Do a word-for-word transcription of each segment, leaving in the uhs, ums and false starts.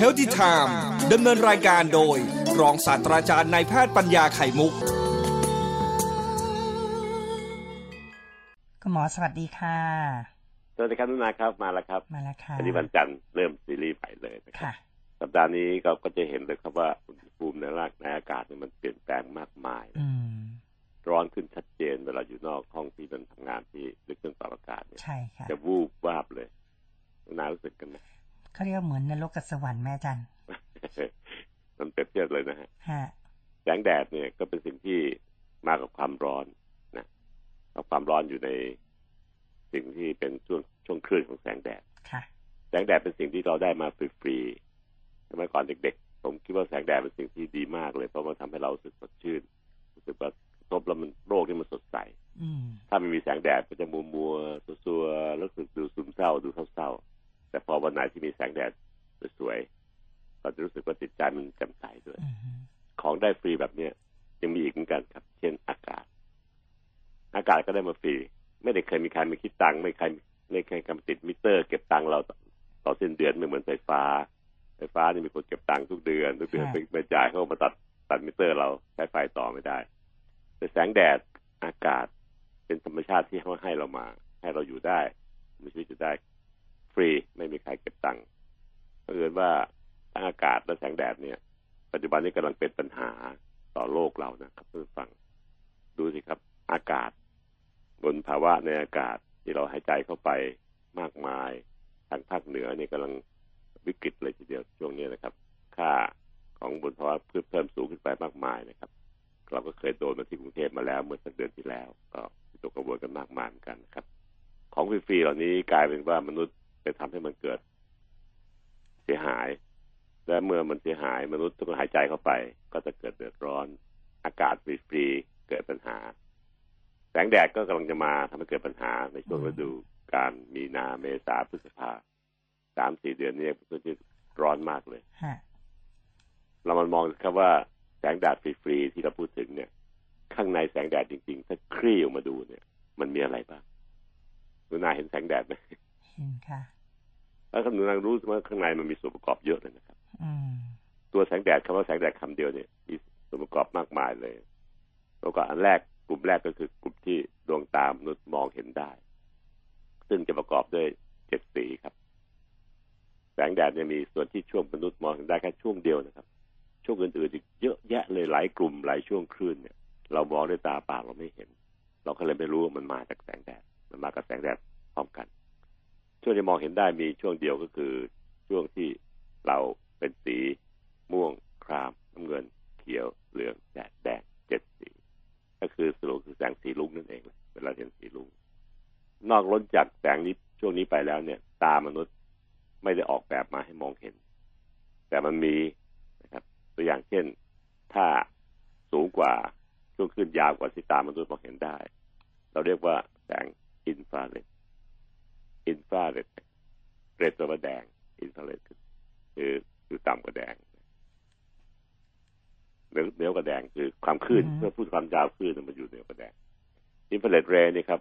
Healthy Time ดำเนินรายการโดยรองศาสตราจารย์นายแพทย์ปัญญาไข่มุกคุณหมอสวัสดีค่ะสวัสดีครับนุนาครับมาแล้วครับมาแล้วค่ะวันนี้วันจันทร์เริ่มซีรีส์ใหม่เลยนะครับสัปดาห์นี้เราก็จะเห็นเลยครับว่าอุณหภูมิในร่างในอากาศมันเปลี่ยนแปลงมากมายร้อนขึ้นชัดเจนเวลาอยู่นอกห้องที่มันทำงานที่ลึกเครื่องปรับอากาศเนี่ยจะวูบวาบเลยนุนารู้สึกกันไหมเขาเรียกเหมือนนรกกับสวรรค์แม่จันมันเปรียบเทียบเลยนะฮะแสงแดดเนี่ยก็เป็นสิ่งที่มากับความร้อนนะเอาความร้อนอยู่ในสิ่งที่เป็นช่วงช่วงคลื่นของแสงแดดแสงแดดเป็นสิ่งที่เราได้มาฟรีๆสมัยก่อนเด็กๆผมคิดว่าแสงแดดเป็นสิ่งที่ดีมากเลยเพราะมันทำให้เรารู้สึกสดชื่นรู้สึกว่าทบแล้วมันโลกนี่มันสดใสถ้าไม่มีแสงแดดก็จะมัวมัวซัวๆรู้สึกดูซึมเศร้าดูเศร้าแต่พอวันไหนที่มีแสงแดดสวยๆเราจะรู้สึกว่าจิตใจมันแจ่มใสด้วยของได้ฟรีแบบนี้ยังมีอีกเหมือนกันครับเช่นอากาศอากาศก็ได้มาฟรีไม่ได้เคยมีใครมาคิดตังค์ไม่ใครไม่เคยกำติดมิเตอร์เก็บตังค์เราต่อสิ้นเดือนไม่เหมือนไฟฟ้าไฟฟ้านี่มีคนเก็บตังค์ทุกเดือนทุกเดือนไม่จ่ายเขามาตัดตัดมิเตอร์เราใช้ไฟต่อไม่ได้แต่แสงแดดอากาศเป็นธรรมชาติที่เขาให้เรามาให้เราอยู่ได้มีชีวิตอยู่ได้ฟรีไม่มีใครเก็บตังค์เพราะเอิญว่าทั้งอากาศและแสงแดดเนี่ยปัจจุบันนี้กำลังเป็นปัญหาต่อโลกเรานะครับท่านผู้ฟังดูสิครับอากาศบนภาวะในอากาศที่เราหายใจเข้าไปมากมายทางภาคเหนือนี่กำลังวิกฤตเลยทีเดียวช่วงนี้นะครับค่าของบนภาวะเพิ่มเพิ่มสูงขึ้นไปมากมายนะครับเราก็เคยโดนมาที่กรุงเทพมาแล้วเมื่อสักเดือนที่แล้วก็ตกกระบวนกันมากมายเหมือนกันนะครับของฟรีๆเหล่านี้กลายเป็นว่ามนุษย์ไปทำให้มันเกิดเสียหายและเมื่อมันเสียหายมนุษย์ต้องหายใจเข้าไปก็จะเกิดเดือดร้อนอากาศฟรีๆเกิดปัญหาแสงแดดก็กำลังจะมาทำให้เกิดปัญหาในช่วงฤดูการมีนาเมษาพฤษภาสามสี่เดือนนี้ก็จะร้อนมากเลยเรามันมองครับว่าแสงแดดฟรีๆที่เราพูดถึงเนี่ยข้างในแสงแดดจริงๆถ้าคลี่ออกมาดูเนี่ยมันมีอะไรบ้างคุณนายเห็นแสงแดดไหมค่ะแล้วคำนวณนางรู้ว่าข้างในมันมีส่วนประกอบเยอะเลยนะครับตัวแสงแดดคำว่าแสงแดดคำเดียวเนี่ยมีส่วนประกอบมากมายเลยแล้วก็อันแรกกลุ่มแรกก็คือกลุ่มที่ดวงตามนุษย์มองเห็นได้ซึ่งจะประกอบด้วยเจ็ดสีครับแสงแดดจะมีส่วนที่ช่วงมนุษย์มองเห็นได้แค่ช่วงเดียวนะครับช่วงอื่นๆอีกเยอะแยะเลยหลายกลุ่มหลายช่วงคลื่นเนี่ยเรามองด้วยตาเปล่าเราไม่เห็นเราก็เลยไม่รู้ว่ามันมาจากแสงแดดมันมากับแสงแดดพร้อมกันช่วงที่มองเห็นได้มีช่วงเดียวก็คือช่วงที่เราเป็นสีม่วงครามน้ำเงินเขียวเหลืองแดดแดงเจ็ดสีก็คือสรุปคือแสงสีรุ้งนั่นเองเวลาเห็นสีรุ้งนอกล้นจากแสงนี้ช่วงนี้ไปแล้วเนี่ยตามนุษย์ไม่ได้ออกแบบมาให้มองเห็นแต่มันมีนะครับตัวอย่างเช่นถ้าสูงกว่าช่วงคลื่นยาวกว่าที่ตามนุษย์มองเห็นได้เราเรียกว่าแสงอินฟราเรดอินฟราเรดเรดตัวแดงอินฟราเรดคือคือต่ำกว่าแดงเหนือเหนือกว่าแดงคือความคลื่นเมื่อพูดความยาวคลื่นมันอยู่เหนือกว่าแดงอินฟราเรดเรย์นี่ครับ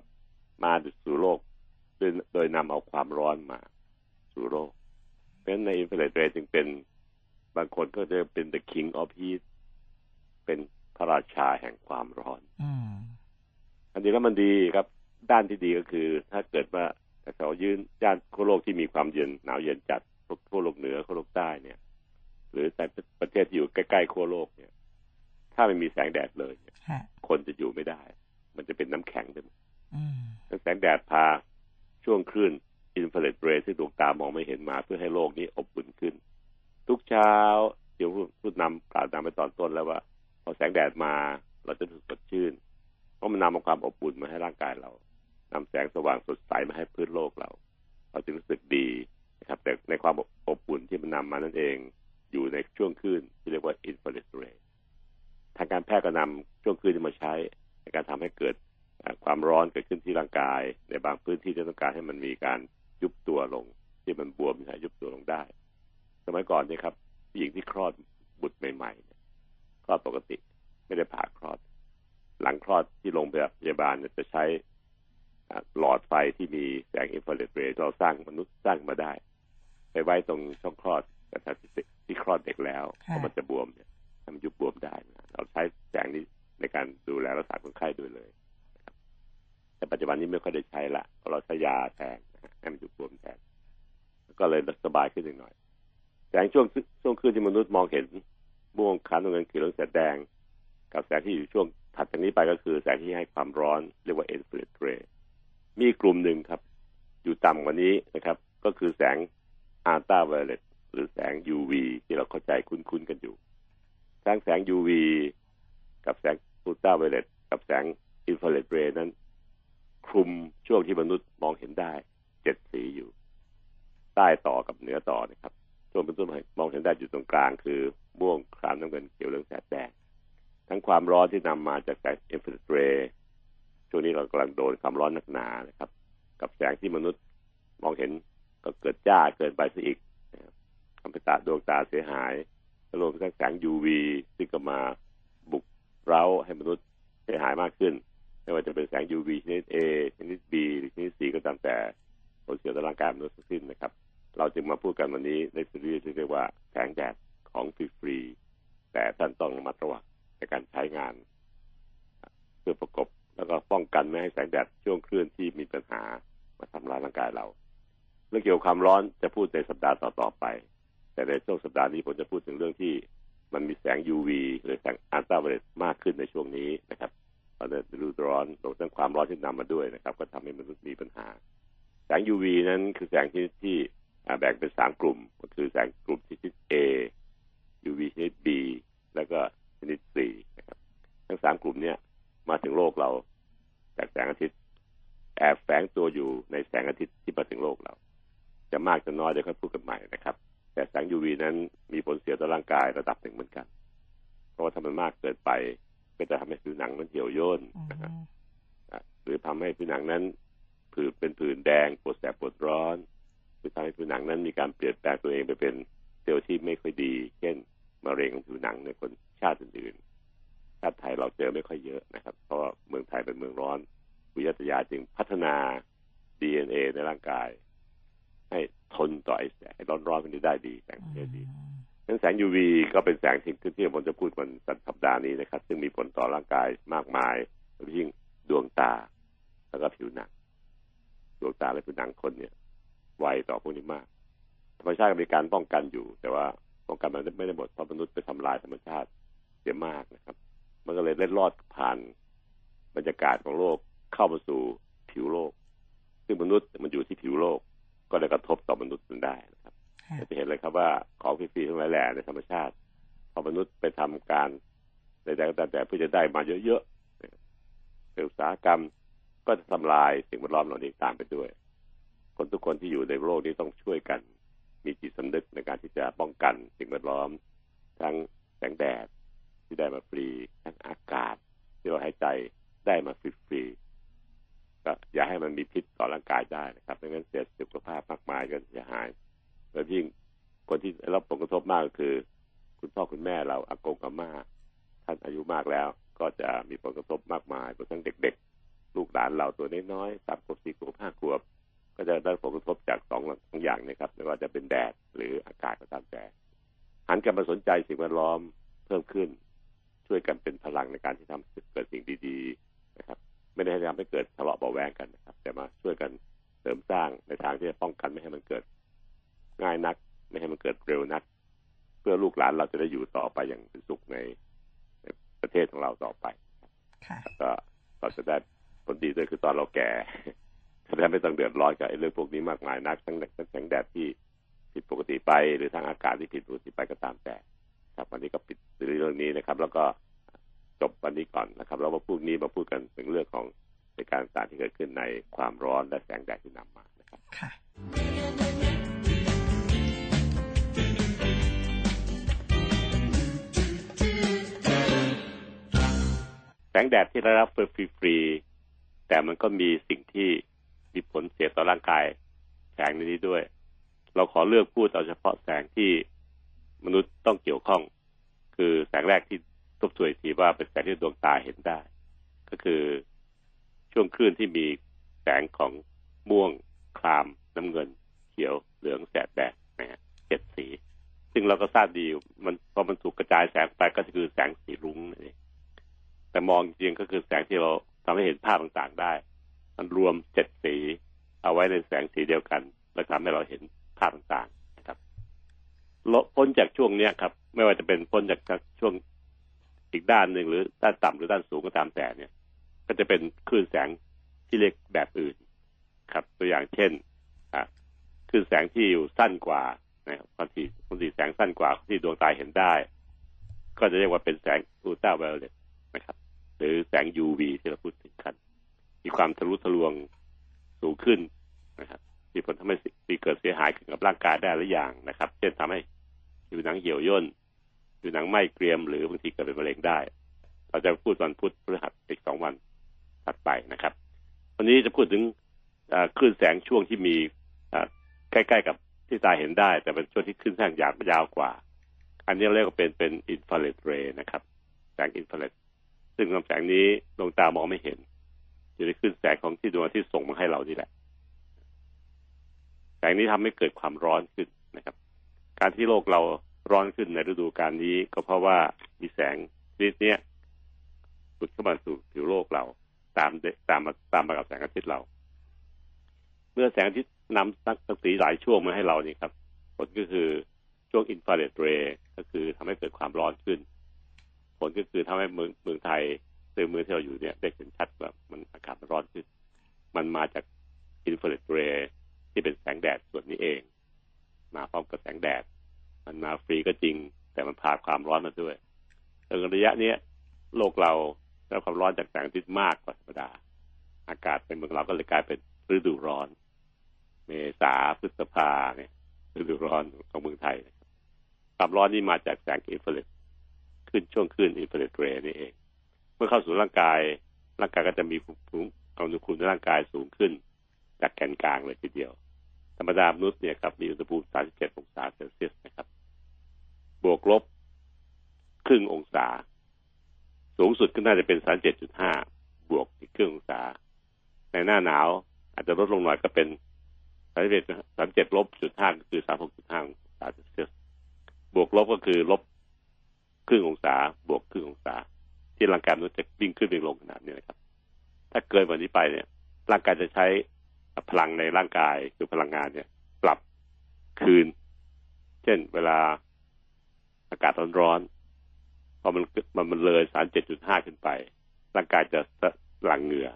มาสู่โลกโดยนำเอาความร้อนมาสู่โลกเพราะฉะนั้นในอินฟราเรดเรย์จึงเป็นบางคนก็จะเป็น the king of heat เป็นพระราชาแห่งความร้อนอันนี้แล้วมันดีครับด้านที่ดีก็คือถ้าเกิดว่าแถวยืนย่านขั้วโลกที่มีความเย็นหนาวเย็นจัดขั้วโลกเหนือขั้วโลกใต้เนี่ยหรือแต่ประเทศที่อยู่ใกล้ๆขั้วโลกเนี่ยถ้าไม่มีแสงแดดเลยคนจะอยู่ไม่ได้มันจะเป็นน้ำแข็งไปหมดแสงแดดพาช่วงคลื่นอินฟราเรดเรย์ที่ดวงตามองไม่เห็นมาเพื่อให้โลกนี้อบอุ่นขึ้นทุกเช้าเดี๋ยวพูดนำกล่าวนำไปตอนต้นแล้วว่าพอแสงแดดมาเราจะรู้สึกสดชื่นเพราะมันนำเอาความอบอุ่นมาให้ร่างกายเรานำแสงสว่างสดใสมาให้พื้นโลกเราเราจะรู้สึกดีนะครับแต่ในความอบอุ่นที่มันนำมานั่นเองอยู่ในช่วงคลื่นที่เรียกว่าอินฟราเรดเรย์ทางการแพทย์ก็นำช่วงคลื่นมาใช้ในการทำให้เกิดความร้อนเกิดขึ้นที่ร่างกายในบางพื้นที่ที่ต้องการให้มันมีการยุบตัวลงที่มันบวมใช่ยุบตัวลงได้สมัยก่อนนี่ครับผู้หญิงที่คลอดบุตรใหม่ๆคลอดปกติไม่ได้ผ่าคลอดหลังคลอดที่โรงพยาบาลจะใช้ หลอดไฟที่มีแสงอินฟราเรดเรย์เราสร้างมนุษย์สร้างมาได้ไปไว้ตรงช่องคลอดนะครับที่คลอดเด็กแล้วเพราะมันจะบวมเนี่ยทำยุบบวมได้เราใช้แสงนี้ในการดูแลรักษาคนไข้ด้วยเลยแต่ปัจจุบันนี้ไม่ค่อยได้ใช้ละเราใช้ยาแทนให้มันยุบบวมแทนก็เลยสบายขึ้นหน่อยแสงช่วงช่วงคืนที่มนุษย์มองเห็นม่วงขาวตรงนั้นคือเรื่องแสงแดงกับแสงที่อยู่ช่วงถัดจากนี้ไปก็คือแสงที่ให้ความร้อนเรียกว่าอินฟราเรดเรย์มีกลุ่มหนึ่งครับอยู่ต่ำกว่านี้นะครับก็คือแสงอัลตราไวโอเลตหรือแสง ยู วี ที่เราเข้าใจคุ้นๆกันอยู่ทั้งแสง ยู วี กับแสงอัลตราไวโอเลตกับแสงอินฟราเรดเรย์นั้นคลุมช่วงที่มนุษย์มองเห็นได้เจ็ดสีอยู่ใต้ต่อกับเหนือต่อนะครับช่วงมนุษย์มองเห็นได้อยู่ตรงกลางคือม่วงขาวน้ำเงินเขียวเหลืองแสดแดงทั้งความร้อนที่นำมาจากแสงอินฟราเรดเรย์ช่วงนี้เรากำลังโดนความร้อนหนักๆนะครับกับแสงที่มนุษย์มองเห็นก็เกิดจ้าเกินไปซะอีกทำให้ตาดวงตาเสียหายรวมทั้งแสง ยู วี ซึ่งก็มาบุกเร้าให้มนุษย์เสียหายมากขึ้นไม่ว่าจะเป็นแสง ยู วี ชนิด A ชนิด B หรือชนิด C ก็ตามแต่ผลเสียต่อร่างกายมนุษย์ทั้งสิ้นนะครับเราจึงมาพูดกันวันนี้ในซีรีส์ที่เรียกว่าแสงแดดของฟรีๆแต่ท่านต้องระมัดระวังในการใช้งานเพื่อประกบแล้วก็ป้องกันไม่ให้แสงแดดช่วงคลื่นที่มีปัญหามาทำร้ายร่างกายเราเรื่องเกี่ยวกับความร้อนจะพูดในสัปดาห์ต่อๆไปแต่ในช่วงสัปดาห์นี้ผมจะพูดถึงเรื่องที่มันมีแสง ยู วี หรือแสงอัลตราไวโอเลตมากขึ้นในช่วงนี้นะครับเราจะดูร้อนโดยทั้งความร้อนที่นำมาด้วยนะครับก็ทำให้มนุษย์มีปัญหาแสง ยู วี นั้นคือแสงที่ที่แบ่งเป็นสามกลุ่มก็คือแสงกลุ่มชนิด A ยู วี ชนิด B แล้วก็ชนิด C นะครับทั้งสามกลุ่มเนี้ยมาถึงโลกเราจากแสงอาทิตย์แอบแฝงตัวอยู่ในแสงอาทิตย์ที่มาถึงโลกเราจะมากจะน้อยเดี๋ยวค่อยพูดกันใหม่นะครับแต่แสง ยู วี นั้นมีผลเสียต่อร่างกายระดับหนึ่งเหมือนกันเพราะว่าถ้ามันมากเกินไปก็จะทำให้ผิวหนังมันเหี่ยวย่นนะครับหรือทำให้ผิวหนังนั้นผื่นเป็นผื่นแดงปวดแสบปวดร้อนหรือทำให้ผิวหนังนั้นมีการเปลี่ยนแปลงตัวเองไปเป็นเซลล์ที่ไม่ค่อยดีเช่นมะเร็งของผิวหนังในคนชาติอื่นชาติไทยเราเจอไม่ค่อยเยอะนะครับเพราะเมืองไทยเป็นเมืองร้อนวิทยาศาสตร์จึงพัฒนา ดี เอ็น เอ ในร่างกายให้ทนต่อไอ้แสงร้อนๆนี้ได้ดีแสงได้ดีงั้นแสง ยู วี ก็เป็นแสงที่ที่ผมจะพูดวันสัปดาห์นี้นะครับซึ่งมีผลต่อร่างกายมากมายโดยเฉพาะยิ่งดวงตาแล้วก็ผิวหนังดวงตาและผิวหนังคนเนี่ยไวต่อพวกนี้มากธรรมชาติมีการป้องกันอยู่แต่ว่าป้องกันมันไม่ได้หมดเพราะมนุษย์ไปทำลายธรรมชาติเสียมากนะครับมันก็เลยเล็ดลอดผ่านบรรยากาศของโลกเข้ามาสู่ผิวโลกซึ่งมนุษย์มันอยู่ที่ผิวโลกก็เลยกระทบต่อมนุษย์มันได้นะครับจะเห็นเลยครับว่าของฟรีๆทั้งหลายแหล่ในธรรมชาติพอมนุษย์ไปทำการใดๆก็ตามแต่เพื่อจะได้มาเยอะๆเป็นอุตสาหกรรมก็จะทำลายสิ่งแวดล้อมเหล่านี้ตามไปด้วยคนทุกคนที่อยู่ในโลกนี้ต้องช่วยกันมีจิตสำนึกในการที่จะป้องกันสิ่งแวดล้อมทั้งแสงแดดที่ได้มาฟรีทั้งอากาศที่เราหายใจได้มาฟรีๆก็อย่าให้มันมีพิษต่อร่างกายได้นะครับไม่งั้นเสียสุขภาพมากมายก็จะหายโดยยิ่งคนที่รับผลกระทบมากก็คือคุณพ่อคุณแม่เราอากงอาม่าท่านอายุมากแล้วก็จะมีผลกระทบมากมายรวมทั้งเด็กๆลูกหลานเราตัวน้อยๆสามขวบสี่ขวบห้าขวบก็จะได้ผลกระทบจากสองอย่างนะครับไม่ว่าจะเป็นแดดหรืออากาศก็ตามแต่หันกลับมาสนใจสิ่งแวดล้อมเพิ่มขึ้นช่วยกันเป็นพลังในการที่ทำให้เกิดสิ่งดีๆนะครับไม่ได้ทำให้เกิดทะเลาะเบาแวงกันนะครับแต่มาช่วยกันเสริมสร้างในทางที่จะป้องกันไม่ให้มันเกิดง่ายนักไม่ให้มันเกิดเร็วนักเพื่อลูกหลานเราจะได้อยู่ต่อไปอย่างเป็นสุขในในประเทศของเราต่อไปก็เราจะได้ผลดีด้วยคือตอนเราแก่จะได้ไม่ต้องเดือดร้อนกับเรื่องพวกนี้มากมายนักทั้งแสงแดดที่ผิดปกติไปหรือทางอากาศที่ผิดปกติไปก็ตามแต่วันนี้ก็ปิดเรื่องนี้นะครับแล้วก็จบวันนี้ก่อนนะครับแล้วมาพูดนี้มาพูดกันถึงเรื่องของในการต่างที่เกิดขึ้นในความร้อนและแสงแดดที่นำมานะครับค่ะแสงแดดที่ได้รับฟรีๆแต่มันก็มีสิ่งที่มีผลเสียต่อร่างกายแสงในนี้ด้วยเราขอเลือกพูดเอาเฉพาะแสงที่มนุษย์ต้องเกี่ยวข้องคือแสงแรกที่ทบทวนทีว่าเป็นแสงที่ดวงตาเห็นได้ก็คือช่วงคลื่นที่มีแส งของม่วงครามน้ำเงินเขียวเหลืองแสดแดดนะฮะเจ็ดสีซึ่งเราก็ทราบดีมันพอมันถูกกระจายแสงไปก็คือแสงสีรุ้งนี่แต่มองจริงก็คือแสงที่เราทำให้เห็นภาพต่างๆได้มันรวมเจ็ดสีเอาไว้ในแสงสีเดียวกันแล้วทำให้เราเห็นภาพต่างๆนะครับพ้นจากช่วงนี้ครับไม่ว่าจะเป็นพ้นจากช่วงอีกด้านหนึ่งหรือด้านต่ำหรือด้านสูงก็ตามแต่เนี่ยก็จะเป็นคลื่นแสงที่เล็กแบบอื่นครับตัวอย่างเช่นคลื่นแสงที่อยู่สั้นกว่านะครับความถี่ความถี่แสงสั้นกว่าที่ดวงตาเห็นได้ก็จะเรียกว่าเป็นแสงอุลตราไวโอเลตนะครับหรือแสง ยู วี ที่เราพูดถึงกันมีความทะลุทะลวงสูงขึ้นนะครับมีผลทำให้มีเกิดเสียหายขึ้นกับร่างกายได้หลายอย่างนะครับเช่นทำให้ผิวหนังเหี่ยวย่นผิวหนังไหม้เกรียมหรือบางทีเกิดเป็นมะเร็งได้เราจะพูดวันพุธพฤหัสอีกสองวันถัดไปนะครับวันนี้จะพูดถึงคลื่นแสงช่วงที่มีใกล้ๆกับที่ตาเห็นได้แต่เป็นช่วงที่ขึ้นแสงยาวๆยาวกว่าอันนี้เรียกว่าเป็นเป็นอินฟราเรดเรย์นะครับแสงอินฟราเรดซึ่งลำแสงนี้ดวงตามองไม่เห็นอยู่ในคลื่นแสงของที่ดวงอาทิตย์ส่งมาให้เรานี่แหละแสงนี้ทำให้เกิดความร้อนขึ้นนะครับการที่โลกเราร้อนขึ้นในฤดูกาลนี้ก็เพราะว่ามีแสงชนิดนี้สุดเข้ามาสู่ผิวโลกเราตามตามมาตามมากับแสงอาทิตย์เราเมื่อแสงอาทิตย์นำสังสีหลายช่วงมาให้เรานี่ครับผลก็คือช่วงอินฟราเรดเรย์ก็คือทำให้เกิดความร้อนขึ้นผลก็คือทำให้เมืองเมืองไทยซึ่งเมืองที่เราอยู่เนี่ยได้เห็นชัดแบบมันอากาศมันร้อนขึ้นมันมาจากอินฟราเรดเรย์ที่เป็นแสงแดดส่วนนี้เองมาพร้อมกับแสงแดดมันมาฟรีก็จริงแต่มันพาความร้อนมาด้วยในระยะนี้โลกเราได้ความร้อนจากแสงอาทิตย์มากกว่าธรรมดาอากาศในเมืองเราก็เลยกลายเป็นฤดูร้อนเมษาพฤษภาเนี่ยฤดูร้อนของเมืองไทยความร้อนนี่มาจากแสงอินฟราเรดขึ้นช่วงขึ้นอินฟราเรดเรย์นี่เองเมื่อเข้าสู่ร่างกายร่างกายก็จะมีภูมิอุณหภูมิในร่างกายสูงขึ้นจากแกนกลางเลยทีเดียวธรรมดามนุษย์เนี่ยครับมีอุณหภูมิสามสิบเจ็ดองศาเซลเซียสนะครับบวกลบครึ่งองศาสูงสุดก็น่าจะเป็น สามสิบเจ็ดจุดห้า บวกอีกครึ่งองศาในหน้าหนาวอาจจะลดลงหน่อยก็เป็นสามสิบเจ็ด สามสิบเจ็ดลบ ศูนย์จุดห้า ก็คือ สามสิบหกจุดห้า องศาเซลเซียสบวกลบก็คือลบครึ่งองศาบวกครึ่งองศาที่ร่างกายมนุษย์จะวิ่งขึ้นวิ่งลงขนาดนี้นะครับถ้าเกินกว่านี้ไปเนี่ยร่างกายจะใช้พลังในร่างกายคือพลังงานเนี่ยปรับคืนเช่นเวลาอากาศร้อนๆพอมันมันมันเลย สามสิบเจ็ดจุดห้า ขึ้นไปร่างกายจะหลั่งเหงื่อ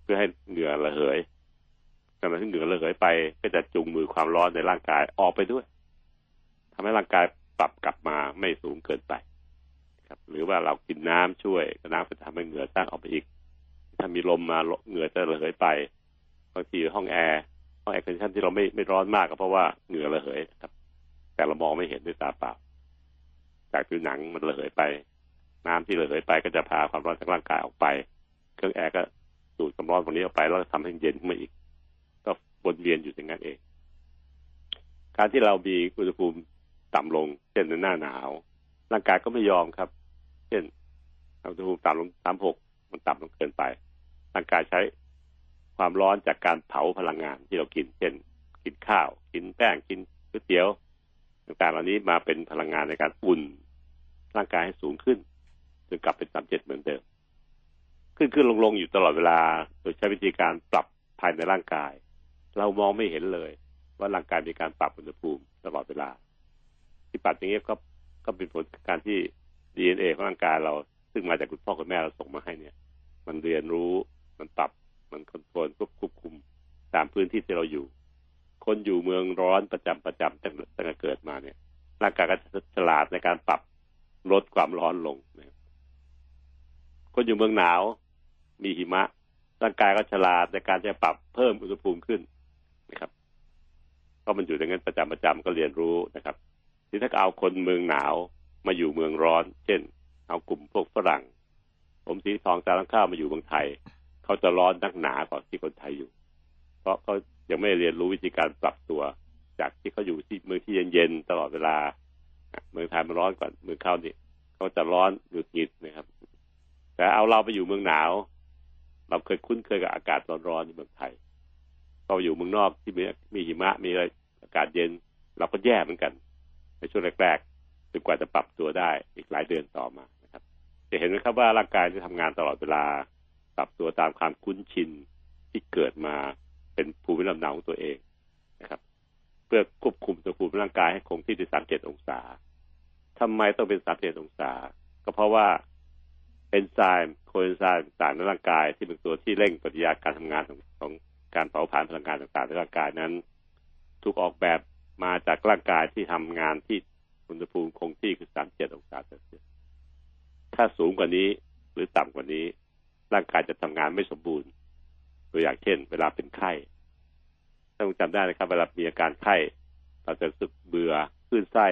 เพื่อให้เหงื่อระเหยขณะที่เหงื่อระเหยไปก็จะจูงมือความร้อนในร่างกายออกไปด้วยทำให้ร่างกายปรับกลับมาไม่สูงเกินไปครับหรือว่าเรากินน้ำช่วยน้ำจะทำให้เหงื่อสร้างออกไปอีกถ้ามีลมมาเหงื่อจะระเหยไปบางทีห้องแอร์ห้องแอร์คอนดิชันที่เราไม่ไม่ร้อนมากก็เพราะว่าเหงื่อระเหยครับแต่เรามองไม่เห็นด้วยตาเปล่าจากผิวหนังมันระเหยไปน้ำที่ระเหยไปก็จะพาความร้อนจากร่างกายออกไปเครื่องแอร์ก็ดูดความร้อนตรงนี้ออกไปแล้วทำให้เย็นขึ้นมาอีกก็วนเวียนอยู่อย่างนั้นเองการที่เรามีอุณหภูมิต่ำลงเช่นในหน้าหนาวร่างกายก็ไม่ยอมครับเช่นอุณหภูมิต่ำลงสามหกมันต่ำลงเกินไปร่างกายใช้ความร้อนจากการเผาพลังงานที่เรากินเช่นกินข้าวกินแป้งกินก๋วยเตี๋ยวต่างๆเหล่านี้มาเป็นพลังงานในการอุ่นร่างกายให้สูงขึ้นจนกลับเป็นสามเจ็ดเหมือนเดิมขึ้นขึ้นลงลงอยู่ตลอดเวลาโดยใช้วิธีการปรับภายในร่างกายเรามองไม่เห็นเลยว่าร่างกายมีการปรับอุณหภูมิตลอดเวลาที่ปรับอย่างนี้ก็ก็เป็นผลจากการที่ ดี เอ็น เอ ของร่างกายเราซึ่งมาจากคุณพ่อคุณแม่เราส่งมาให้เนี่ยมันเรียนรู้มันปรับมันคอนโทรลควบคุมตามพื้นที่ที่เราอยู่คนอยู่เมืองร้อนประจำประจำตั้งแต่เกิดมาเนี่ยร่างกายก็ฉลาดในการปรับลดความร้อนลงนะคนอยู่เมืองหนาวมีหิมะร่างกายก็ฉลาดในการจะปรับเพิ่มอุณหภูมิขึ้นนะครับเพราะมันอยู่อย่างนั้นประจำประจำก็เรียนรู้นะครับทีถ้าเอาคนเมืองหนาวมาอยู่เมืองร้อนเช่นเอากลุ่มพวกฝรั่งผมสีทองตาล้ำข้าวมาอยู่เมืองไทยเขาจะร้อนนักหนากว่าที่คนไทยอยู่เพราะเขายังไม่เรียนรู้วิธีการปรับตัวจากที่เขาอยู่ที่เมืองที่เย็นๆตลอดเวลาเมืองไทยมันร้อนกว่าเมืองเขานี่เขาจะร้อนหงุดหงิดนะครับแต่เอาเราไปอยู่เมืองหนาว เราเคยคุ้นเคยกับอากาศร้อนๆในเมืองไทยพออยู่เมืองนอกที่มีมีหิมะมีอะไรอากาศเย็นเราก็แย่เหมือนกันในช่วงแรกๆจนกว่าจะปรับตัวได้อีกหลายเดือนต่อมานะครับจะเห็นไหมครับว่าร่างกายจะทำงานตลอดเวลาปรับตัวตามความคุ้นชินที่เกิดมาเป็นภูมิลำเนาของตัวเองนะครับเพื่อควบคุมตัวภูมิร่างกายให้คงที่ที่ สามสิบเจ็ด องศาทำไมต้องเป็น สามสิบเจ็ด องศาก็เพราะว่าเอนไซม์โคเอนไซม์ต่างๆในร่างกายที่เป็นตัวที่เร่งปฏิกิริยาการทำงานของของการเผาผลาญพลังงานต่างๆในร่างกายนั้นถูกออกแบบมาจากร่างกายที่ทำงานที่อุณหภูมิคงที่คือ สามสิบเจ็ด องศาเซลเซียสถ้าสูงกว่านี้หรือต่ำกว่านี้ร่างกายจะทำงานไม่สมบูรณ์ตัวอย่างเช่นเวลาเป็นไข้ท่านคงจำได้นะครับเวลามีอาการไข้เราจะรู้สึกเบื่อคลื่นไส้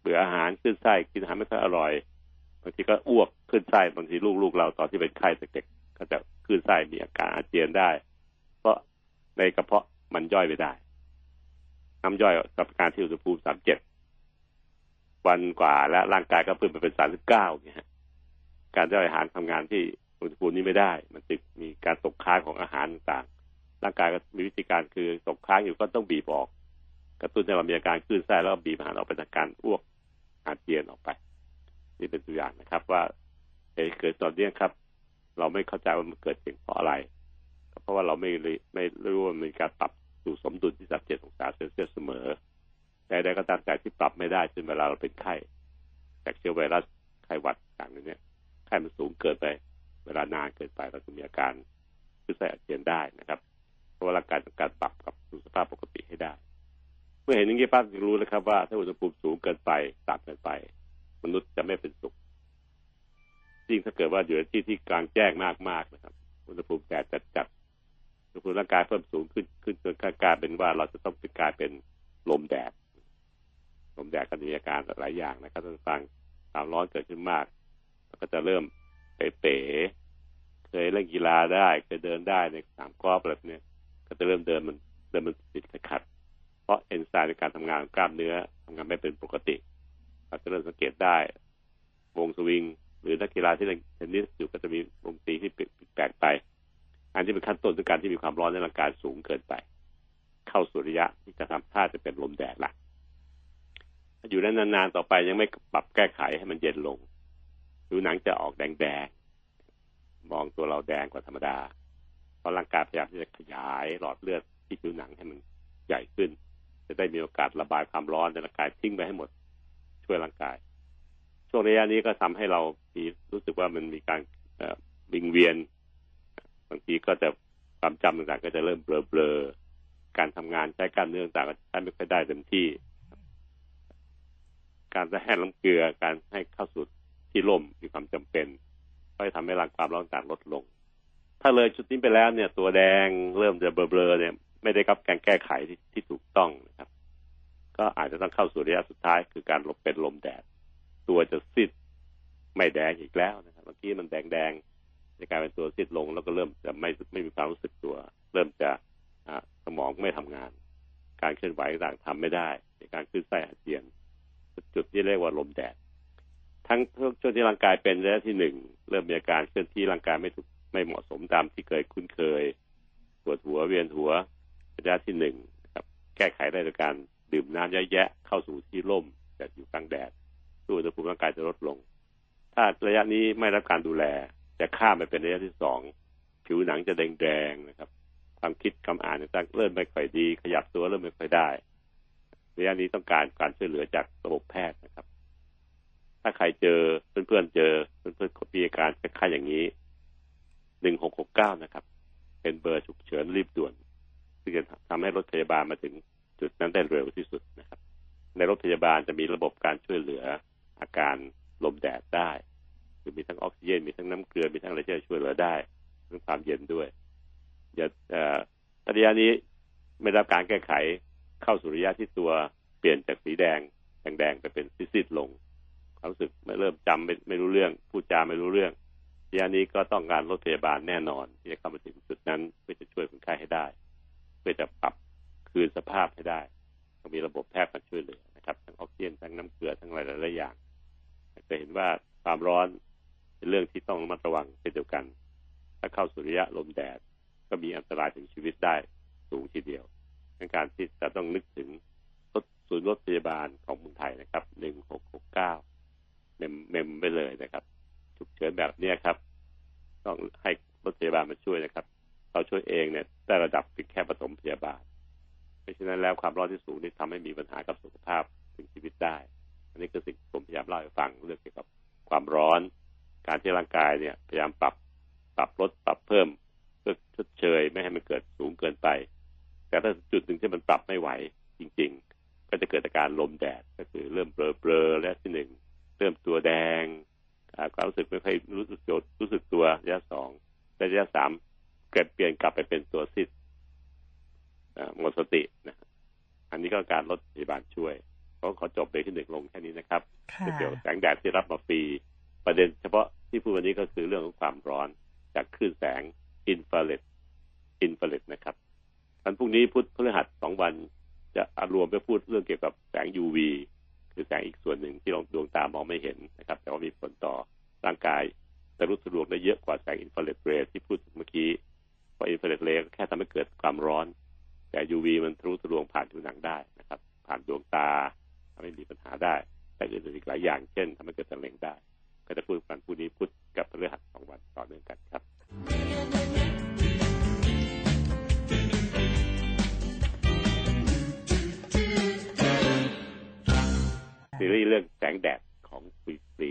เบื่ออาหารคลื่นไส้กินอาหารไม่ค่อยอร่อยบางทีก็อ้วกคลื่นไส้บางทีลูกๆเราตอนที่เป็นไข้เด็กๆก็จะคลื่นไส้มีอาการอาเจียนได้เพราะในกระเพาะมันย่อยไม่ได้น้ำย่อยกับการที่อุณหภูมิ สามสิบเจ็ด วันกว่าและร่างกายก็เพิ่มไปเป็น สามสิบเก้า อย่างเงี้ยการย่อยอาหารทำงานที่อุณหภูมินี้ไม่ได้มันติดมีการตกค้างของอาหารต่างร่างกายก็มีวิธีการคือตกค้างอยู่ก็ต้องบีบออกกระตุ้นให้เรามีอาการคลื่นไส้แล้วบีบอาหารออกเป็นอาการอ้วกอาเจียนออกไปนี่เป็นตัวอย่างนะครับว่าเหตุเกิดตอนนี้ครับเราไม่เข้าใจว่ามันเกิดเพราะอะไรเพราะว่าเราไม่ไม่รู้ว่ามันมีการปรับสู่สมดุลที่ สามสิบเจ็ด องศาเซลเซียสเสมอแต่ใดก็ตามแต่ที่ปรับไม่ได้จนเวลาเราเป็นไข้จากเชื้อไวรัสไข้หวัดต่างๆเนี่ยไข้มันสูงเกินไปเวลานานเกินไปเราจะมีอาการคลื่นไส้อาเจียนได้นะครับเพราะว่าร่างกายต้องการปรับกับสภาพปกติให้ได้เมื่อเห็นอย่างนี้ปั๊บจะรู้แล้วครับว่าถ้าอุณหภูมิสูงเกินไปต่ำเกินไปมนุษย์จะไม่เป็นสุขยิ่งถ้าเกิดว่าอยู่ในที่ที่กลางแจ้งมากๆนะครับอุณหภูมิแดดจัดๆอุณหภูมิร่างกายเพิ่มสูงขึ้นขึ้นจนกลายเป็นว่าเราจะต้องเป็นกลายเป็นลมแดดลมแดดก็มีอาการหลายอย่างนะครับท่านฟังความร้อนเกิดขึ้นมากเราก็จะเริ่มเป๋ๆเคยเล่นกีฬาได้เคยเดินได้ในสนามกอล์ฟแบบนี้ก็จะเริ่มเดินมันเดินมันติดขัดเพราะเอนไซม์ในการทำงานกล้ามเนื้อทำงานไม่เป็นปกติเราจะเริ่มสังเกตได้วงสวิงหรือนักกีฬาที่เล่นเทนนิสอยู่ก็จะมีวงตีที่แปลกไปอันนี้เป็นขั้นต้นของการที่มีความร้อนในร่างกายสูงเกินไปเข้าสู่ระยะที่จะทำท่าจะเป็นลมแดดละอยู่นั้นนานๆต่อไปยังไม่ปรับแก้ไขให้มันเย็นลงผิวหนังจะออกแดงๆมองตัวเราแดงกว่าธรรมดาเพราะร่างกายพยายามที่จะขยายหลอดเลือดที่ผิวหนังให้มันใหญ่ขึ้นจะได้มีโอกาสระบายความร้อนในร่างกายทิ้งไปให้หมดช่วยร่างกายช่วงระยะนี้ก็ทำให้เรามีรู้สึกว่ามันมีการวิงเวียนบางทีก็จะความจำต่างๆก็จะเริ่มเบลอๆการทำงานใช้กล้ามเนื้อต่างๆใช้ไม่ค่อยได้เต็มที่การจะให้น้ำเกลือการให้เข้าสู่ที่ร่มมีความจำเป็นก็จะทำให้ร่างความร้อนต่างลดลงถ้าเลยจุดนี้ไปแล้วเนี่ยตัวแดงเริ่มจะเบลอๆเนี่ยไม่ได้รับการแก้ไข ท, ที่ถูกต้องนะครับก็อาจจะต้องเข้าสู่ระยะสุดท้ายคือการหลบเป็นลมแดดตัวจะซีดไม่แดงอีกแล้วนะครับเมื่อกี้มันแดงๆจะกลายเป็นตัวซีดลงแล้วก็เริ่มจะไม่ไม่มีความรู้สึกตัวเริ่มจะสมองไม่ทำงานการเคลื่อนไหวต่างๆทำไม่ได้ในการคลื่นไส้อาเจียนจุดที่เรียกว่าลมแดดทั้งช่วงที่ร่างกายเป็นระยะที่หนึ่งเริ่มมีอาการเคลื่อนที่ร่างกายไม่ถูกไม่เหมาะสมตามที่เคยคุ้นเคยปวดหัวเวียนหัวระยะที่หนึ่งนะครับแก้ไขได้โดยการดื่มน้ำเยอะแยะเข้าสู่ที่ร่มแต่อยู่กลางแดดสู้อุณหภูมิร่างกายจะลดลงถ้าระยะนี้ไม่รับการดูแลจะข้ามไปเป็นระยะที่สองผิวหนังจะแดงๆนะครับความคิดความอ่านต่างๆเริ่มไม่ค่อยดีขยับตัวเริ่มไม่ค่อยได้ระยะนี้ต้องการการช่วยเหลือจากระบบแพทย์นะครับถ้าใครเจอเพื่อนๆเจอเพื่อนๆมีอาการคล้ายๆอย่างนี้หนึ่งหกหกเก้านะครับเป็นเบอร์ฉุกเฉินรีบด่วนซึ่งจะทำให้รถพยาบาลมาถึงจุดนั้นได้เร็วที่สุดนะครับในรถพยาบาลจะมีระบบการช่วยเหลืออาการลมแดดได้คือมีทั้งออกซิเจนมีทั้งน้ำเกลือมีทั้งอะไรที่จะช่วยเหลือได้ทั้งความเย็นด้วยอย่าแต่ระยะนี้ไม่รับการแก้ไขเข้าสู่ระยะที่ตัวเปลี่ยนจากสีแดงแดงไปเป็นซีดๆลงความรู้สึกไม่เริ่มจำไม่ไม่รู้เรื่องพูดจาไม่รู้เรื่องระยะนี้ก็ต้องการรถพยาบาลแน่นอนที่จะเข้ามาถึงจุดนั้นเพื่อจะช่วยคนไข้ให้ได้เพื่อจะปรับคืนสภาพให้ได้ต้องมีระบบแพทย์มาช่วยเหลือนะครับทั้งออกซิเจนทั้งน้ำเกลือทั้งหลายหลายอย่างจะเห็นว่าความร้อนเป็นเรื่องที่ต้องระมัดระวังเช่นเดียวกัน ถ้าเข้าสุริยะลมแดดก็มีอันตรายถึงชีวิตได้สูงทีเดียวดังการที่จะต้องนึกถึงศูนย์รถพยาบาลของเมืองไทยนะครับหนึ่งหกหกเก้าเมมเมมไปเลยนะครับฉุกเฉินแบบนี้ครับต้องให้รถพยาบาลมาช่วยนะครับเราช่วยเองเนี่ยแต่ระดับเป็นแค่ปฐมพยาบาลเพราะฉะนั้นแล้วความร้อนที่สูงนี่ทำให้มีปัญหากับสุขภาพถึงชีวิตได้อันนี้คือสิ่งที่ผมพยายามเล่าให้ฟังเรื่องเกี่ยวกับความร้อนการที่ร่างกายเนี่ยพยายามปรับปรับลดปรับเพิ่มเพื่อชดเชยไม่ให้มันเกิดสูงเกินไปแต่ถ้าจุดหนึ่งที่มันปรับไม่ไหวจริงๆก็จะเกิดอาการลมแดดก็คือเริ่มเบลอๆและที่หนึ่งเริ่มตัวแดงความรู้สึกไม่ค่อยรู้สึกจดรู้สึกตัวระยะสองและระยะสามเกิดเปลี่ยนกลับไปเป็นตัวซิดหมดสตินะอันนี้ก็การลดพยาบาลช่วยก็ขอจบเบรกที่หนึ่งลงแค่นี้นะครับเกี่ยวกับแสงแดดที่รับมาฟรีประเด็นเฉพาะที่พูดวันนี้ก็คือเรื่องของความร้อนจากคลื่นแสงอินฟราเรดอินฟราเรดนะครับวันพรุ่งนี้พุธพฤหัสสองวันจะรวมไปพูดเรื่องเกี่ยวกับแสง ยู วี คือแสงอีกส่วนหนึ่งที่ดวงตามองไม่เห็นนะครับแต่ว่ามีผลต่อร่างกายแต่รู้สะดวกได้เยอะกว่าแสงอินฟราเรดเรที่พูดเมื่อกี้เพราะอินฟราเรดเรก็แค่ทำให้เกิดความร้อนแต่ ยู วี มันรู้ทะลวงผ่านผิวหนังได้นะครับผ่านดวงตาทำให้มีปัญหาได้แต่อื่นๆอีกหลายอย่างเช่นทำให้เกิดมะเร็งได้ก็จะพูดกันพรุ่งนี้พุธกับพฤหัสสองวันต่อเนื่องกันครับซีรีส์เรื่องแสงแดดของฟรีฟรี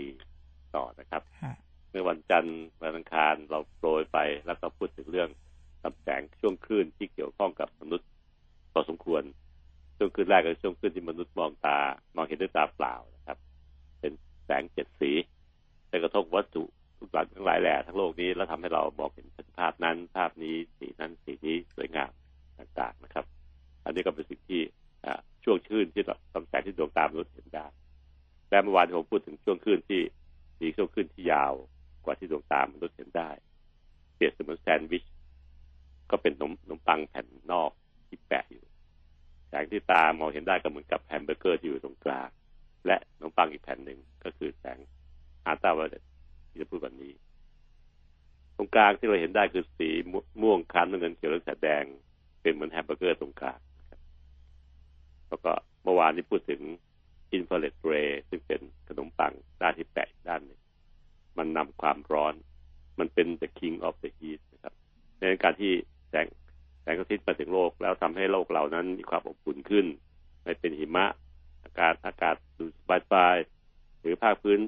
ต่อนะครับเมื่อวันจันทร์วันอังคารเราโปรยไปแล้วก็พูดถึงเรื่องกับแสงช่วงคลื่นที่เกี่ยวข้องกับมนุษย์พอสมควรช่วงคลื่นแรกคือช่วงคลื่นที่มนุษย์มองตามองเห็นด้วยตาเปล่านะครับเป็นแสงเจ็ดสีไปกระทบวัตถุทุกหลักทั้งหลายแหล่ทั้งโลกนี้แล้วทำให้เรามองเห็นภาพนั้นภาพนี้สีนั้นสีนี้สวยงามต่างๆนะครับอันนี้ก็เป็นสิ่งที่ช่วงคลื่นที่ลำแสงที่ดวงตามนุษย์เห็นได้และเมื่อวานผมพูดถึงช่วงคลื่นที่มีช่วงคลื่นที่ยาวกว่าที่ดวงตามนุษย์เห็นได้เปรียบเสมือนแซนด์วิชก็เป็นขนมขนมปังแผ่นนอกที่แปะอยู่แสงที่ตามองเห็นได้ก็เหมือนกับแฮมเบอร์เกอร์ที่อยู่ตรงกลางและขนมปังอีกแผ่นหนึ่งก็คือแสงอัลตราไวโอเลตที่จะพูดวันนี้ตรงกลางที่เราเห็นได้คือสีม่วงคล้ำเงินเขียวและแดงเป็นเหมือนแฮมเบอร์เกอร์ตรงกลางแล้วก็เมื่อวานนี้พูดถึงอินฟราเรดเรย์ซึ่งเป็นขนมปังด้านที่แปะอีกด้านหนึ่งมันนำความร้อนมันเป็น the king of the heat นะครับในการที่แสงแสงอาทิตย์มาถึงโลกแล้วทำให้โลกเรานั้นมีความอบอุ่นขึ้นไม่เป็นหิมะอากาศอากาศดูสบายสบายหรือภาคพื้น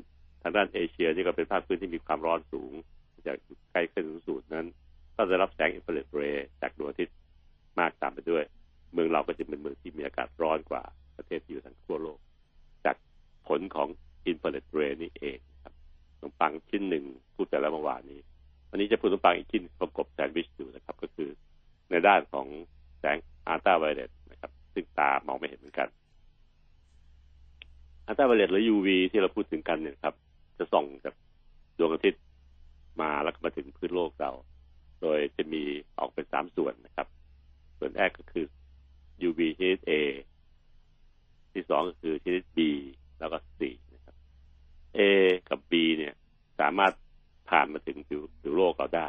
ทางด้านเอเชียนี่ก็เป็นภาคพื้นที่มีความร้อนสูงจากใกล้เส้นศูนย์สูตรนั้นก็จะรับแสงอินฟราเรดเรย์จากดวงอาทิตย์มากตามไปด้วยเมืองเราก็จะเป็นเมืองที่มีอากาศร้อนกว่าประเทศที่อยู่ทางขั้วโลกจากผลของอินฟราเรดเรย์นี่เองครับขนมปังชิ้นหนึ่งพูดแต่ละเมื่อวานนี้วันนี้จะพูดขนมปังอีกชิ้นประกบแซนด์วิชอยู่นะครับก็คือในด้านของแสงอัลตราไวโอเลตนะครับซึ่งตามองไม่เห็นเหมือนกันอัลตราไวโอเลตหรือ ยู วี ที่เราพูดถึงกันเนี่ยครับจะส่องจากดวงอาทิตย์มาแล้วก็มาถึงพื้นโลกเราโดยจะมีออกเป็นสามส่วนนะครับส่วนแรกก็คือ ยู วี ชนิด A ที่สองก็คือชนิด B แล้วก็ C นะครับ A กับ B เนี่ยสามารถผ่านมาถึงผิวโลกเราได้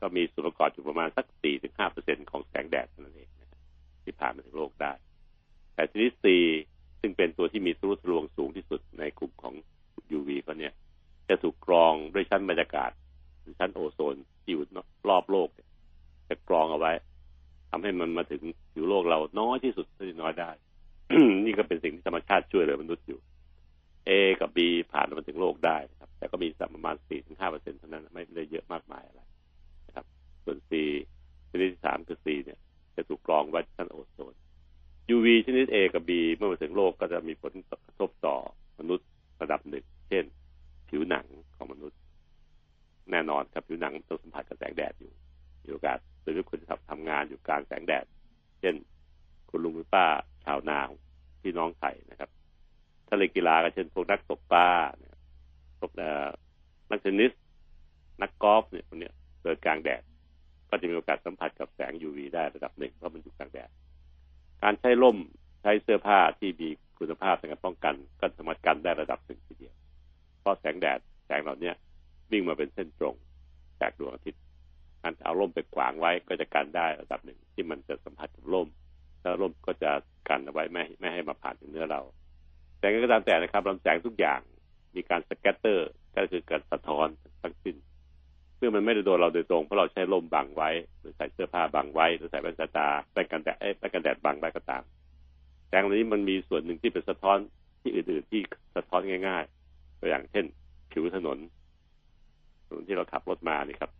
ก็มีส่วนประกอบอยู่ประมาณสัก สี่ถึงห้าเปอร์เซ็นต์ ของแสงแดดนั่นเองนะครับที่ผ่านมาถึงโลกได้แต่ชนิด C ซึ่งเป็นตัวที่มีทะลุทะลวงสูงที่สุดในกลุ่มของ ยู วี เขาเนี่ยจะถูกกรองด้วยชั้นบรรยากาศหรือชั้นโอโซนที่อยู่รอบโลกจะกรองเอาไว้ทำให้มันมาถึงผิวโลกเราน้อยที่สุดเท่าที่น้อยได้ นี่ก็เป็นสิ่งที่ธรรมชาติช่วยเหลือมนุษย์อยู่ A กับ B ผ่านมาถึงโลกได้นะครับแต่ก็มีสักประมาณ สี่ถึงห้าเปอร์เซ็นต์ เท่านั้นไม่ได้เยอะมากมายอะไรนะครับส่วน C ชนิดที่สามคือ C เนี่ยจะถูกกรองไว้ชั้นโอโซน ยู วี ชนิด A กับ B เมื่อมาถึงโลกก็จะมีผลกระทบต่อมนุษย์ระดับหนึ่งเช่นผิวหนังของมนุษย์แน่นอนครับผิวหนังต้องสัมผัสกับแสงแดดอยู่อยู่กับหรือคุณทำงานอยู่กลางแสงแดดเช่นคุณลุงคุณป้าชาวนาพี่น้องไทยนะครับถ้าเล่นกีฬาก็เช่นพวกนักตบปลาเนี่ยพวกนักเทนนิสนักกอล์ฟเนี่ยพวกเนี้ยเกิดกลางแดดก็จะมีโอกาสสัมผัสกับแสง ยู วี ได้ระดับหนึ่งเพราะมันอยู่กลางแดดการใช้ร่มใช้เสื้อผ้าที่มีคุณภาพในการป้องกันก็สามารถกันได้ระดับหนึ่งทีเดียวเพราะแสงแดดแสงเหล่านี้วิ่งมาเป็นเส้นตรงแส จากดวงอาทิตย์การเอาร่มไปขวางไว้ก็จะกันได้ระดับหนึ่งที่มันจะสัมผัสกับร่มแล้วร่มก็จะกันเอาไว้ไม่ไม่ให้มาผ่านถึงเนื้อเราแต่ก็ตามแต่นะครับลำแสงทุกอย่างมีการสแกตเตอร์ก็คือการสะท้อนทั้งสิ้นซึ่งมันไม่ได้โดนเราโดยตรงเพราะเราใช้ร่มบังไว้หรือใส่เสื้อผ้าบังไว้หรือใส่แว่นตาแว่นกันแดดแว่นกันแดดบังไว้ก็ตามแสงเหล่านี้มันมีส่วนหนึ่งที่เป็นสะท้อนที่อื่นๆที่สะท้อนง่ายๆตัวอย่างเช่นผิวถนนถนนที่เราขับรถมานี่ครับ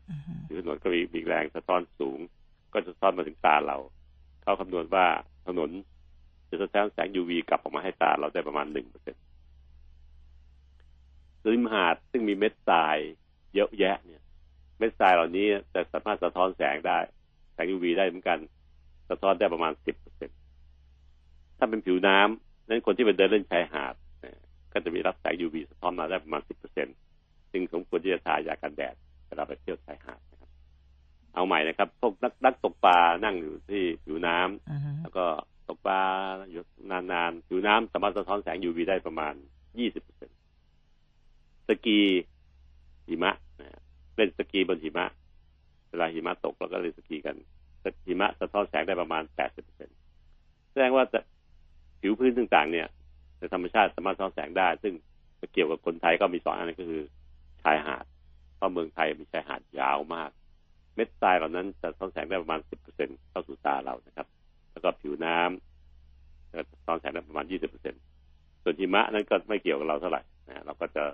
ผิวถนนก็มีมีแรงสะท้อนสูงก็จะสะท้อนมาถึงตาเราเขาคำนวณว่าถนนจะสะท้อนแสง ยู วี กลับออกมาให้ตาเราได้ประมาณ หนึ่งเปอร์เซ็นต์ ริมหาดซึ่งมีเม็ดทรายเยอะแยะเนี่ยเม็ดทรายเหล่านี้จะสามารถสะท้อนแสงได้แสง ยู วี ได้เหมือนกันสะท้อนได้ประมาณ สิบเปอร์เซ็นต์ ถ้าเป็นผิวน้ำนั้นคนที่ไปเดินเล่นชายหาดก็จะมีรับแสง ยู วี สะท้อนมาได้ประมาณ สิบเปอร์เซ็นต์ ซึ่งสมควรที่จะทายากันแดดเวลาไปเที่ยวชายหาดนะครับเอาใหม่นะครับพวกนักนักตกปลานั่งอยู่ที่ผิวน้ำ uh-huh. แล้วก็ตกปลาอยู่นานๆผิวน้ำสามารถสะท้อนแสง ยู วี ได้ประมาณ ยี่สิบเปอร์เซ็นต์ สกีหิมะเล่นสกีบนหิมะเวลาหิมะตกเราก็เล่นสกีกันหิมะสะท้อนแสงได้ประมาณ แปดสิบเปอร์เซ็นต์ แสดงว่าผิวพื้นต่างๆเนี่ยในธรรมชาติสามารถสะท้อนแสงได้ซึ่งเกี่ยวกับคนไทยก็มีสองอันก็คือชายหาดเพราะเมืองไทยมีชายหาดยาวมากเม็ดทรายเหล่านั้นจะสะท้อนแสงได้ประมาณ สิบเปอร์เซ็นต์ เข้าสู่ตาเรานะครับแล้วก็ผิวน้ำจะสะท้อนแสงได้ประมาณ ยี่สิบเปอร์เซ็นต์ ส่วนหิมะนั้นก็ไม่เกี่ยวกับเราเท่าไหร่นะเราก็จะ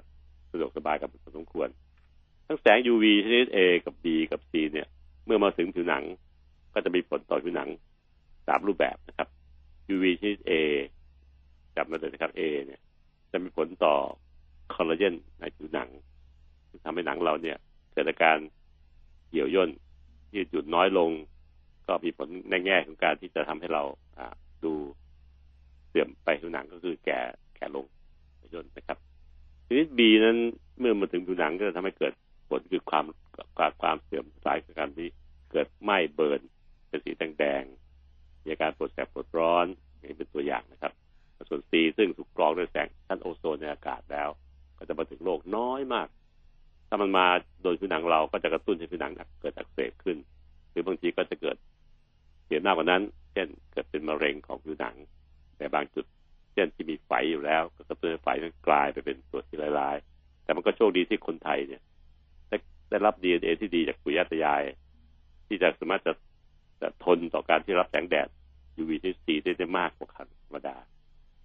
สะดวกสบายกับพอสมควรทั้งแสง ยู วี ชนิด A กับ B กับ C เนี่ยเมื่อมาถึงผิวหนังก็จะมีผลต่อผิวหนังสามรูปแบบนะครับ ยู วี ชนิด A จำมาเลยนะครับ A เนี่ยจะมีผลต่อคอลลาเจนในผิวหนังทำให้หนังเราเนี่ยเกิดอาการเหี่ยวย่นยืดหยุ่นน้อยลงก็มีผลในแง่ของการที่จะทำให้เราดูเสื่อมไปผิวหนังก็คือแก่แก่ลงย่นนะครับชนิด B นั้นเมื่อมาถึงผิวหนังก็จะทำให้เกิดผลคือความความเสื่อมสลายการที่เกิดไหม้เบิร์นเป็นสีแดงๆมีอาการปวดแสบปวดร้อนนี่เป็นตัวอย่างนะครับส่วน C ซึ่งถูกกรองด้วยแสงชั้นโอโซนในอากาศแล้วก็จะมาถึงโลกน้อยมากถ้ามันมาโดยผิวหนังเราก็จะกระตุ้นให้ผิวหนังเกิดอักเสบขึ้นหรือบางทีก็จะเกิดเสียหน้ากว่านั้นเช่นเกิดเป็นมะเร็งของผิวหนังในบางจุดเช่นที่มีไฝอยู่แล้วก็กระตุ้นให้ไฝนั้นกลายไปเป็นส่วนที่ลายๆแต่มันก็โชคดีที่คนไทยเนี่ยได้รับ ดี เอ็น เอ ที่ดีจากปู่ย่าตายายที่จะสามารถจะจะทนต่อการที่รับแสงแดด ยู วี ที่สีได้ได้มากกว่าคนธรรมดา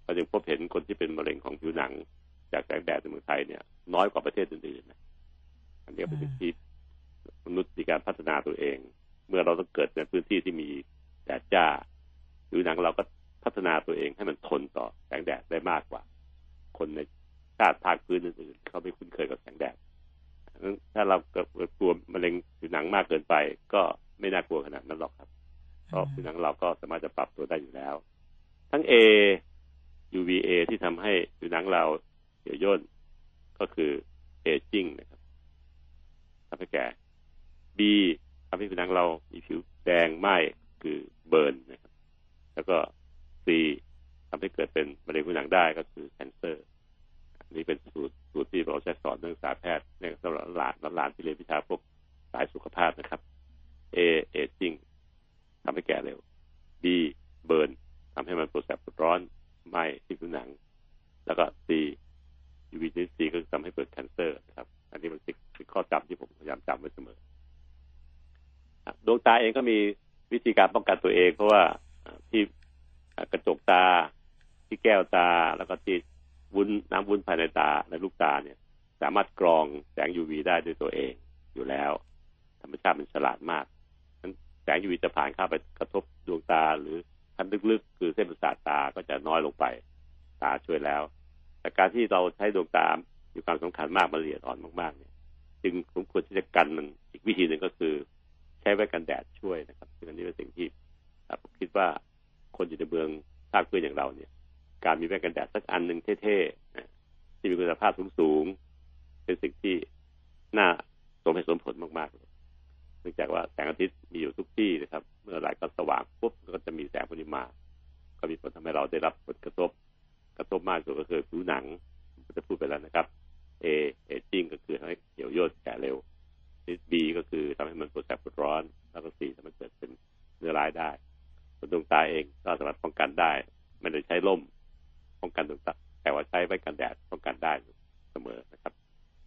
เราจึงพบเห็นคนที่เป็นมะเร็งของผิวหนังจากแสงแดดในเมืองไทยเนี่ยน้อยกว่าประเทศอื่นๆนะอันนี้เป็นสิ่งที่มนุษย์มีการพัฒนาตัวเองเมื่อเราต้องเกิดในพื้นที่ที่มีแดดจ้าผิวหนังเราก็พัฒนาตัวเองให้มันทนต่อแสงแดดได้มากกว่าคนในชาติภาคพื้นอื่นๆเขาไม่คุ้นเคยกับแสงแดดถ้าเรากลัวมะเร็งผิวหนังมากเกินไปก็ไม่น่ากลัวขนาดนั้นหรอกครับเพราะผิวหนังเราก็สามารถจะปรับตัวได้อยู่แล้วทั้ง A ยู วี เอ ที่ทำให้ผิวหนังเราเหี่ยวย่นก็คือ aging นะครับทำให้แก่ B ทำให้ผิวหนังเรามีผิวแดงไหม้คือเบิร์นนะครับแล้วก็ C ทำให้เกิดเป็นมะเร็งผิวหนังได้ก็คือ cancerนี่เป็นสูตรสูตรที่เราใช้สอนนักศึกษาแพทย์ในสำหรับหลานหลานที่เรียนวิชาพวกสายสุขภาพนะครับ A เอจจิ้งทำให้แก่เร็ว B เบิร์นทำให้มันปวดแสบปวดร้อนไหม้ที่ผิวหนังแล้วก็ C ยู วี ชนิด C ก็ทำให้เกิดแคนเซอร์นะครับอันนี้มันเป็นข้อจำที่ผมพยายามจำไว้เสมอดวงตาเองก็มีวิธีการป้องกันตัวเองเพราะว่าที่กระจกตาที่แก้วตาแล้วก็ที่วุ้นน้ำวุ้นภายในตาในลูกตาเนี่ยสามารถกรองแสง ยู วี ได้ด้วยตัวเองอยู่แล้วธรรมชาติมันฉลาดมากแสง ยู วี จะผ่านเข้าไปกระทบดวงตาหรือชั้นลึกๆคือเส้นประสาทตาก็จะน้อยลงไปตาช่วยแล้วแต่การที่เราใช้ดวงตามีความสำคัญมากมันละเอียดอ่อนมากๆเนี่ยจึงสมควรที่จะกันมันอีกวิธีหนึ่งก็คือใช้แว่นกันแดดช่วยนะครับซึ่งอันนี้เป็นสิ่งที่ผมคิดว่าคนอยู่ในเมืองภาคพื้นอย่างเราเนี่ยการมีแว่นกันแดดสักอันหนึ่งเท่ๆที่มีคุณภาพสูงๆเป็นสิ่งที่น่าสมเหตุสมผลมากๆเลยเนื่องจากว่าแสงอาทิตย์มีอยู่ทุกที่นะครับเมื่อไหร่ก็สว่างปุ๊บก็จะมีแสงพวกนี้มาก็มีผลทำให้เราได้รับผลกระทบกระทบมากสุดก็คือผิวหนังผมจะพูดไปแล้วนะครับ A เอจิ้งก็คือให้เหี่ยวย่นแก่เร็ว ชนิด B ก็คือทำให้มันปวดแสบปวดร้อนแล้วก็ C ทำให้เกิดเป็นเนื้อร้ายได้ส่วนดวงตาเองก็สามารถป้องกันได้ไม่ได้ใช้ล่มป้องกันดวงตาแต่ว่าใช้ไว้กันแดดป้องกันได้เสมอนะครับ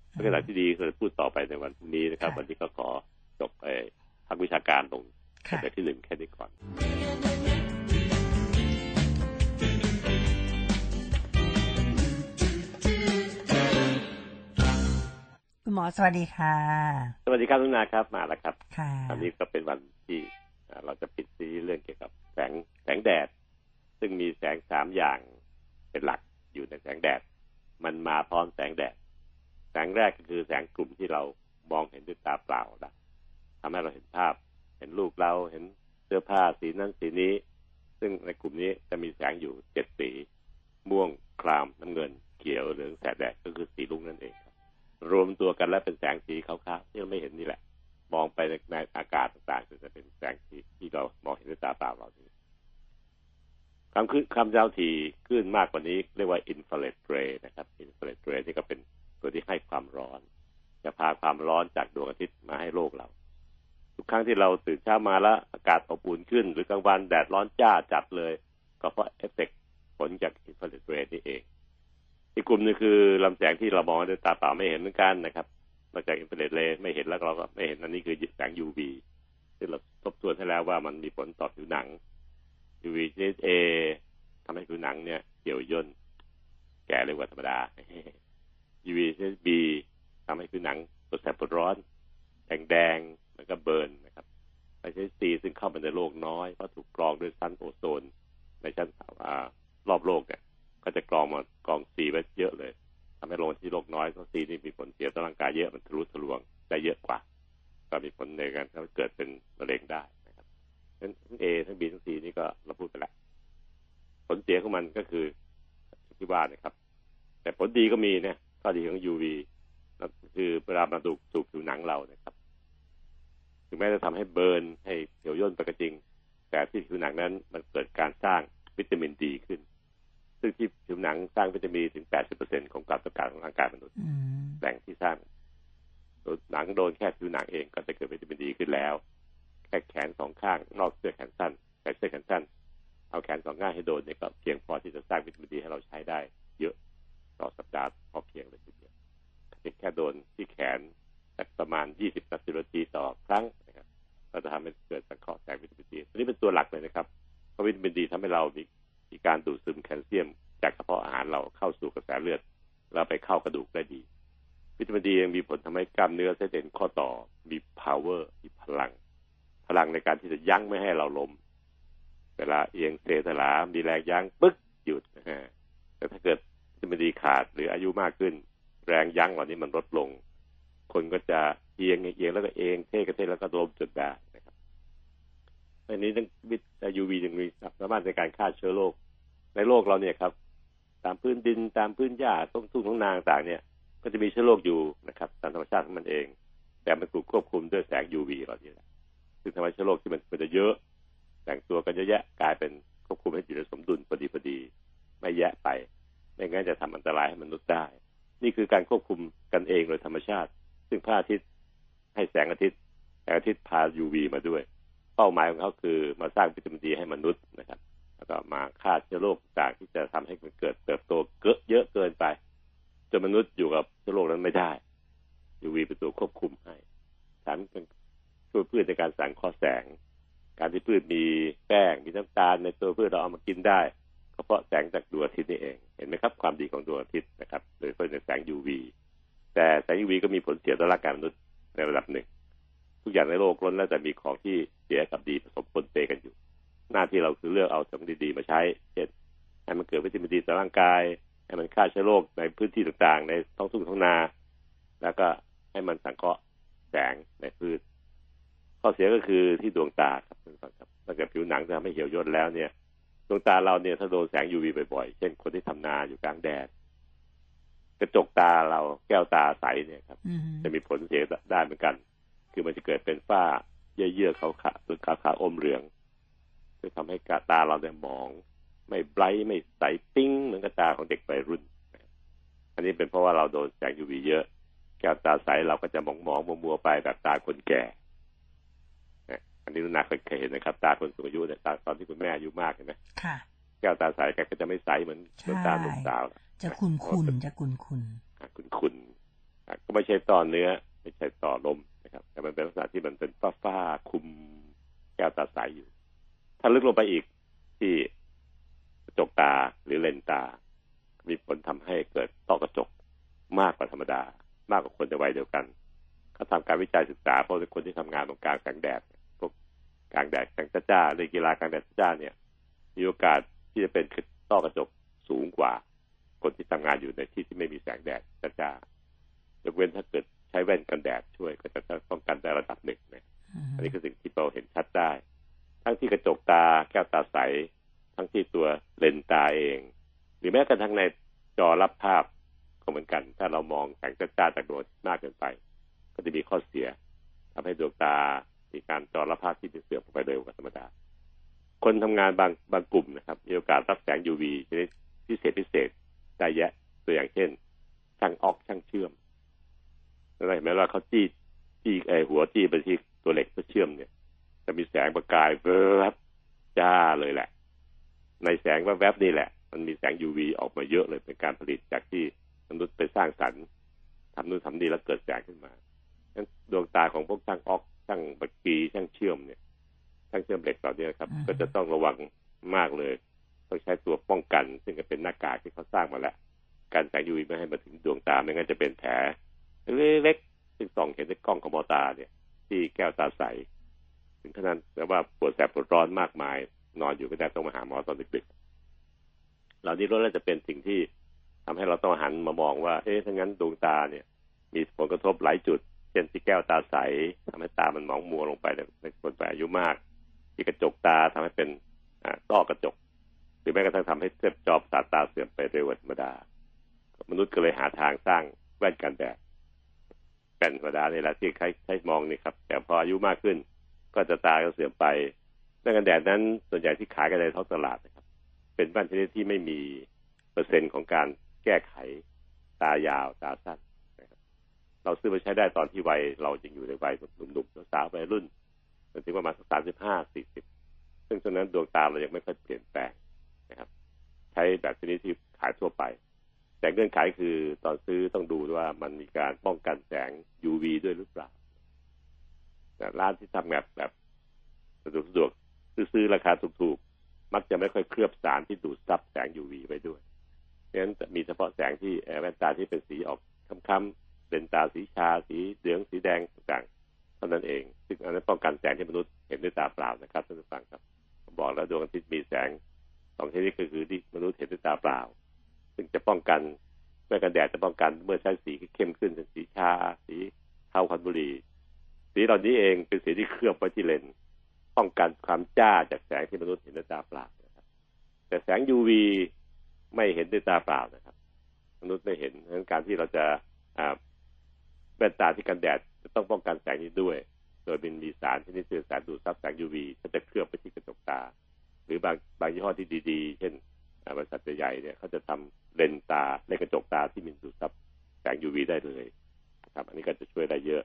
เป็นกระดาษที่ดีเราพูดต่อไปในวันพรุ่งนี้นะครับวันนี้ก็ขอจบไปภาควิชาการลงแต่ที่หนึ่งแค่นี้ก่อนคุณหมอสวัสดีค่ะสวัสดีครับทุกท่านครับมาแล้วครับอันนี้ก็เป็นวันที่เราจะปิดซีรีส์เรื่องเกี่ยวกับแสงแสงแดดซึ่งมีแสงสามอย่างเป็นหลักอยู่ในแสงแดดมันมาพร้อมแสงแดดแสงแรกก็คือแสงกลุ่มที่เรามองเห็นด้วยตาเปล่านะทำให้เราเห็นภาพเห็นรูปเราเห็นเสื้อผ้าสีนั้นสีนี้ซึ่งในกลุ่มนี้จะมีแสงอยู่เจ็ดสีม่วงครามน้ำเงินเขียวเหลืองแสงแดดก็คือสีรุ้งนั่นเองรวมตัวกันแล้วเป็นแสงสีขาวๆที่เราไม่เห็นนี่แหละมองไปในอากาศต่างๆจะเป็นแสงสีที่เรามองเห็นด้วยตาเปล่าเรานี่คำขึ้นคำยาวถี่ขึ้นมากกว่านี้เรียกว่าอินฟราเรดเรย์นะครับอินฟราเรดเรย์นี่ก็เป็นตัวที่ให้ความร้อนจะพาความร้อนจากดวงอาทิตย์มาให้โลกเราทุกครั้งที่เราตื่นเช้ามาแล้วอากาศอบอุ่นขึ้นหรือกลางวันแดดร้อนจ้าจัดเลยก็เพราะเอฟเฟกต์ผลจากอินฟราเรดเรย์นี่เองอีกกลุ่มนึงคือลำแสงที่เรามองด้วยตาเปล่าไม่เห็นเหมือนกันนะครับนอกจากอินฟราเรดเรย์ไม่เห็นแล้วเราก็ไม่เห็นอันนี้คือแสง ยู วี ที่เราทบทวนให้แล้วว่ามันมีผลต่อผิวหนัง ยู วี ชนิด A ทำให้ผิวหนังเนี่ยเหี่ยวย่นแก่เร็วกว่าธรรมดา ยู วี ชนิด B ทำให้ผิวหนังปวดแสบปวดร้อนแดงแดงมันก็เบิร์นนะครับชนิด C ซึ่งเข้ามาในโลกน้อยเพราะถูกกรองด้วยชั้นโอโซนในชั้นรอบโลกเนี่ยก็จะกรองมากรองซีไว้เยอะเลยทำให้ลงที่โลกน้อยเพราะซีนี่มีผลเสียต่อร่างกายเยอะมันทะลุทะลวงได้เยอะกว่าก็มีผลในการทำให้เกิดเป็นมะเร็งได้นะครับนั้นทั้ง A ทั้ง B ทั้ง C นี่ก็เราพูดไปแล้วผลเสียของมันก็คือที่ว่านะครับแต่ผลดีก็มีนะข้อดีของ ยู วี นั่นคือเวลามาดูถูกผิวหนังเรานะครับถึงแม้จะทำให้เบิร์นให้เหี่ยวย่นไปก็จริงแต่ที่ผิวหนังนั้นมันเกิดการสร้างวิตามินดีขึ้นซึ่งที่ผิวหนังสร้างวิตามินถึง แปดสิบเปอร์เซ็นต์ ของความต้องการของร่างกายมนุษย์แหล่งที่สร้างหนังโดนแค่ผิวหนังเองก็จะเกิดวิตามินดีขึ้นแล้วแค่แขนสองข้างนอกเสื้อแขนสั้นใส่เสื้อแขนสั้นเอาแขนสองข้างให้โดนเนี่ยก็เพียงพอที่จะสร้างวิตามินดีให้เราใช้ได้เยอะต่อสัปดาห์พอเพียงเลยทีเดียวแค่โดนที่แขนสักประมาณ ยี่สิบนาทีต่อครั้งนะครับก็จะทำให้เกิดสังเคราะห์แสงวิตามินดีตัวนี้เป็นตัวหลักเลยนะครับเพราะวิตามินดีทำให้เรามีมีการดูดซึมแคลเซียมจากกระเพาะอาหารเราเข้าสู่กระแสเลือดแล้วไปเข้ากระดูกได้ดีวิตามินดียังมีผลทำให้กล้ามเนื้อเส้นเอ็นข้อต่อมี power มีพลังพลังในการที่จะยั้งไม่ให้เราล้มเวลาเอียงเสถลามีแรงยั้งปึ๊กหยุดนะฮะแต่ถ้าเกิดวิตามินดีขาดหรืออายุมากขึ้นแรงยั้งเหล่านี้มันลดลงคนก็จะเอียงเอียงแล้วก็เอียงเท่กระเทแล้วก็ล้มจนได้อันนี้ทั้งวิตามิน ยู วี ยังมีสามารถในการฆ่าเชื้อโรคในโลกเราเนี่ยครับตามพื้นดินตามพื้นหญ้าต้นทุ่งของนาต่างเนี่ยก็จะมีเชื้อโรคอยู่นะครับตามธรรมชาติของมันเองแต่มันถูกควบคุมด้วยแสง ยู วี เหล่านี้แหละซึ่งทำให้เชื้อโรคที่มันมันจะเยอะแต่งตัวกันเยอะแยะกลายเป็นควบคุมให้อยู่ในสมดุลพอดีพอดีไม่แยะไปไม่งั้นจะทำอันตรายให้มนุษย์ได้นี่คือการควบคุมกันเองโดยธรรมชาติซึ่งพระอาทิตย์ให้แสงอาทิตย์แสงอาทิตย์พา ยู วี มาด้วยเป้าหมายของเขาคือมาสร้างวิตามินดีให้มนุษย์นะครับแล้วก็มาฆ่าเชื้อโรคต่างที่จะทำให้มันเกิดเติบโตเยอะเกินไปจนมนุษย์อยู่กับเชื้อโรคนั้นไม่ได้ ยู วี เป็นตัวควบคุมให้สารช่วยพืชในการสังเคราะห์แสงการที่พืชมีแป้งมีน้ำตาลในตัวพืชเราเอามากินได้ก็เพราะแสงจากดวงอาทิตย์นี่เองเห็นไหมครับความดีของดวงอาทิตย์นะครับโดยเฉพาะในแสง ยู วี แต่แสง ยู วี ก็มีผลเสียต่อร่างกายมนุษย์ในระดับหนึ่งทุกอย่างในโลกล้นแล้วแต่มีของที่เสียกับดีผสมปนเปกันอยู่หน้าที่เราคือเลือกเอาสิ่งดีๆมาใช้เช่นให้มันเกิดวิตามินดีต่อร่างกายให้มันฆ่าเชื้อโรคในพื้นที่ต่างๆในท้องทุ่งท้องนาแล้วก็ให้มันสังเคราะห์แสงในพืชข้อเสียก็คือที่ดวงตาครับท่านฟังครับถ้าเกิดผิวหนังจะทำให้เหี่ยวย่นแล้วเนี่ยดวงตาเราเนี่ยถ้าโดนแสง ยู วี บ่อยๆเช่นคนที่ทำนาอยู่กลางแดดกระจกตาเราแก้วตาใสเนี่ยครับจะมีผลเสียได้เหมือนกันคือมันจะเกิดเป็นฝ้าเยื่อๆขาวๆหรือขาวๆอมเหลืองจะทำให้ตาเราเนี่ยมองไม่ไบรท์ไม่ใสปิ้งเหมือนกับตาของเด็กวัยรุ่นอันนี้เป็นเพราะว่าเราโดนแสง ยู วี เยอะ แก้วตาใสเราก็จะมองมองมัวมัวไปแบบตาคนแก่อันนี้นุนาเคยเห็นนะครับตาคนสูงอายุเนี่ยตาตอนที่คุณแม่อายุมากเห็นไหมค่ะแก้วตาใสแกก็จะไม่ใสเหมือนตาหนุ่มสาวจะขุ่นขุ่นจะขุ่นขุ่นขุ่นขุ่นก็ไม่ใช่ต่อเนื้อไม่ใช่ต่อลมนะครับแต่มันเป็นลักษณะที่มันเป็นฝ้าฝ้าคุมแก้วตาใสอยู่ถ้าลึกลงไปอีกที่กระจกตาหรือเลนตามีผลทำให้เกิดต้อกระจกมากกว่าธรรมดามากกว่าคนในวัยเดียวกันเขาทำการวิจัยศึกษาพวกคนที่ทำงานตรงกลางกลางแดดพวกกลางแดดกลางจ้าหรือกีฬากลางแดดจ้าเนี่ยมีโอกาสที่จะเป็นต้อกระจกสูงกว่าคนที่ทำงานอยู่ในที่ที่ไม่มีแสงแดดจ้ายกเว้นถ้าเกิดใช้แว่นกันแดดช่วยก็จะป้องกันได้ระดับหนึ่งนะอันนี้คือสิ่งที่เราเห็นชัดได้ทั้งที่กระจกตาแก้วตาใสทั้งที่ตัวเลนตาเองหรือแม้กระทั่งในจอรับภาพก็เหมือนกันถ้าเรามองแสงจ้าจ้าจากดวงมากเกินไปก็จะมีข้อเสียทำให้ดวงตามีการจอรับภาพที่เสื่อมไปเร็วกว่าธรรมดาคนทำงานบางบางกลุ่มนะครับมีโอกาสรับแสง ยู วี ชนิดพิเศษพิเศษได้เยอะตัวอย่างเช่นช่างออกช่างเชื่อมอะไรเห็นไหมว่าเขาจี้จี้ไอหัวจี้ไปที่ตัวเหล็กเพื่อเชื่อมเนี่ยจะมีแสงประกายแวบจ้าเลยแหละในแสงแวบๆนี่แหละมันมีแสง ยู วี ออกมาเยอะเลยเป็นการผลิตจากที่มนุษย์ไปสร้างสรรค์ทำนู่นทำนี่แล้วเกิดแสงขึ้นมางั้นดวงตาของพวกช่างออกช่างบักกีช่างเชื่อมเนี่ยช่างเชื่อมเหล็กเหล่านี้ครับก็จะต้องระวังมากเลยต้องใช้ตัวป้องกันซึ่งก็เป็นหน้ากากที่เขาสร้างมาแล้วการแสง ยู วี ไม่ให้มาถึงดวงตาไม่งั้นจะเป็นแผลเล็กๆซึ่งส่องเห็นในกล้องของมอตาเนี่ยที่แก้วตาใสถึงขนาดแต่ว่าปวดแสบปวดร้อนมากมายนอนอยู่ไม่ได้ต้องมาหาหมอตอนดึกๆเหล่านี้ล้วนแล้วจะเป็นสิ่งที่ทำให้เราต้องหันมามองว่าเอ๊ะถ้างั้นดวงตาเนี่ยมีผลกระทบหลายจุดเช่นที่แก้วตาใสทำให้ตามันหมองมัวลงไปในคนแก่อายุมากที่กระจกตาทำให้เป็นต้อกระจกหรือแม้กระทั่งทำให้เส้นจอประสาทตาเสื่อมไปเร็วกว่าธรรมดามนุษย์ก็เลยหาทางสร้างแว่นกันแดดแว่นธรรมดาเนี่ยแหละที่ใช้ใช้มองนี่ครับแต่พออายุมากขึ้นก็จะตาก็เสื่อมไปแว่นกันแดดนั้นส่วนใหญ่ที่ขายกันในท้องตลาดนะครับเป็นแว่นชนิดที่ไม่มีเปอร์เซ็นต์ของการแก้ไขตายาวตาสั้นนะครับเราซื้อมาใช้ได้ตอนที่วัยเรายังอยู่ในวัยหนุ่มๆสาววัยรุ่นจนถึงประมาณสักสามสิบห้าสี่สิบซึ่งฉะนั้นดวงตาเรายังไม่ค่อยเปลี่ยนแปลงนะครับใช้แบบชนิดที่ขายทั่วไปแต่เงื่อนไขคือตอนซื้อต้องดูว่ามันมีการป้องกันแสง ยู วี ด้วยหรือเปล่าแต่ร้านที่ทำแบบแบบสะดวกๆซื้อราคาถูกๆมักจะไม่ค่อยเคลือบสารที่ดูดซับแสง ยู วี ไปด้วยเพราะฉะนั้นจะมีเฉพาะแสงที่แว่นตาที่เป็นสีออกค้ำๆเป็นตาสีชาสีเหลืองสีแดงต่างๆเท่านั้นเองซึ่งอันนั้นป้องกันแสงที่มนุษย์เห็นด้วยตาเปล่านะครับท่านผู้ฟังครับบอกแล้วดวงอาทิตย์มีแสงสองชนิดคือที่มนุษย์เห็นด้วยตาเปล่าซึ่งจะป้องกันแม้กระทั่งแดดจะป้องกันเมื่อใช้สีเข้มขึ้นเป็นสีชาสีเทาควันบุหรี่สีเหล่านี้เองเป็นสีที่เคลือบไว้ที่เลนส์ป้องกันความจ้าจากแสงที่มนุษย์เห็นด้วยตาเปล่านะครับแต่แสง ยู วี ไม่เห็นด้วยตาเปล่านะครับมนุษย์ไม่เห็นดังนั้นการที่เราจะแว่นตาที่กันแดดจะต้องป้องกันแสงนี้ด้วยโดยมีสารชนิดสื่อสารดูดซับแสง ยู วี ก็จะเคลือบไปที่กระจกตาหรือบางบางยี่ห้อที่ดีๆเช่นบริษัทใหญ่ๆเนี่ยเขาจะทำเลนตาเลนกระจกตาที่มีดูดซับแสง ยู วี ได้เลยนะครับอันนี้ก็จะช่วยได้เยอะ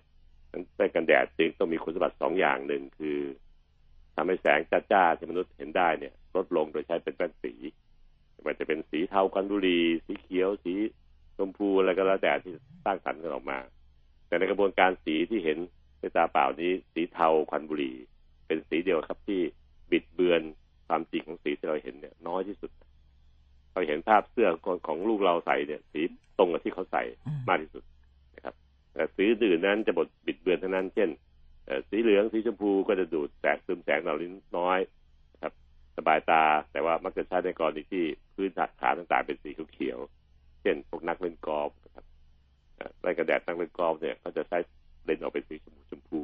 ดังนั้นแว่นกันแดดจึงต้องมีคุณสมบัติสองอย่างหนึ่งคือทำให้แสงจ้าๆที่มนุษย์เห็นได้เนี่ยลดลงโดยใช้เป็นแว่นสีมันจะเป็นสีเทาควันบุหรี่สีเขียวสีชมพูอะไรก็แล้วแต่ที่สร้างสรรค์กันออกมาแต่ในกระบวนการสีที่เห็นด้วยตาเปล่านี้สีเทาควันบุหรี่เป็นสีเดียวครับที่บิดเบือนความจริงของสีที่เราเห็นเนี่ยน้อยที่สุดเราเห็นภาพเสื้อของลูกเราใส่เนี่ยสีตรงกับที่เขาใส่มากที่สุดนะครับแต่สีอื่นนั้นจะบดบิดเบือนทั้งนั้นเช่นสีเหลืองสีชมพูก็จะดูดแสงซึมแสงเหล่านี้น้อยสบายตาแต่ว่ามักจะใช้ในกรณีที่พื้นฐานต่างๆเป็นสีเขียวเช่นพวกนักเล่นกอล์ฟนะครับไล่กระแดดนักเล่นกอล์ฟเนี่ยเขาจะใช้เลนส์ออกเป็นสีชมพู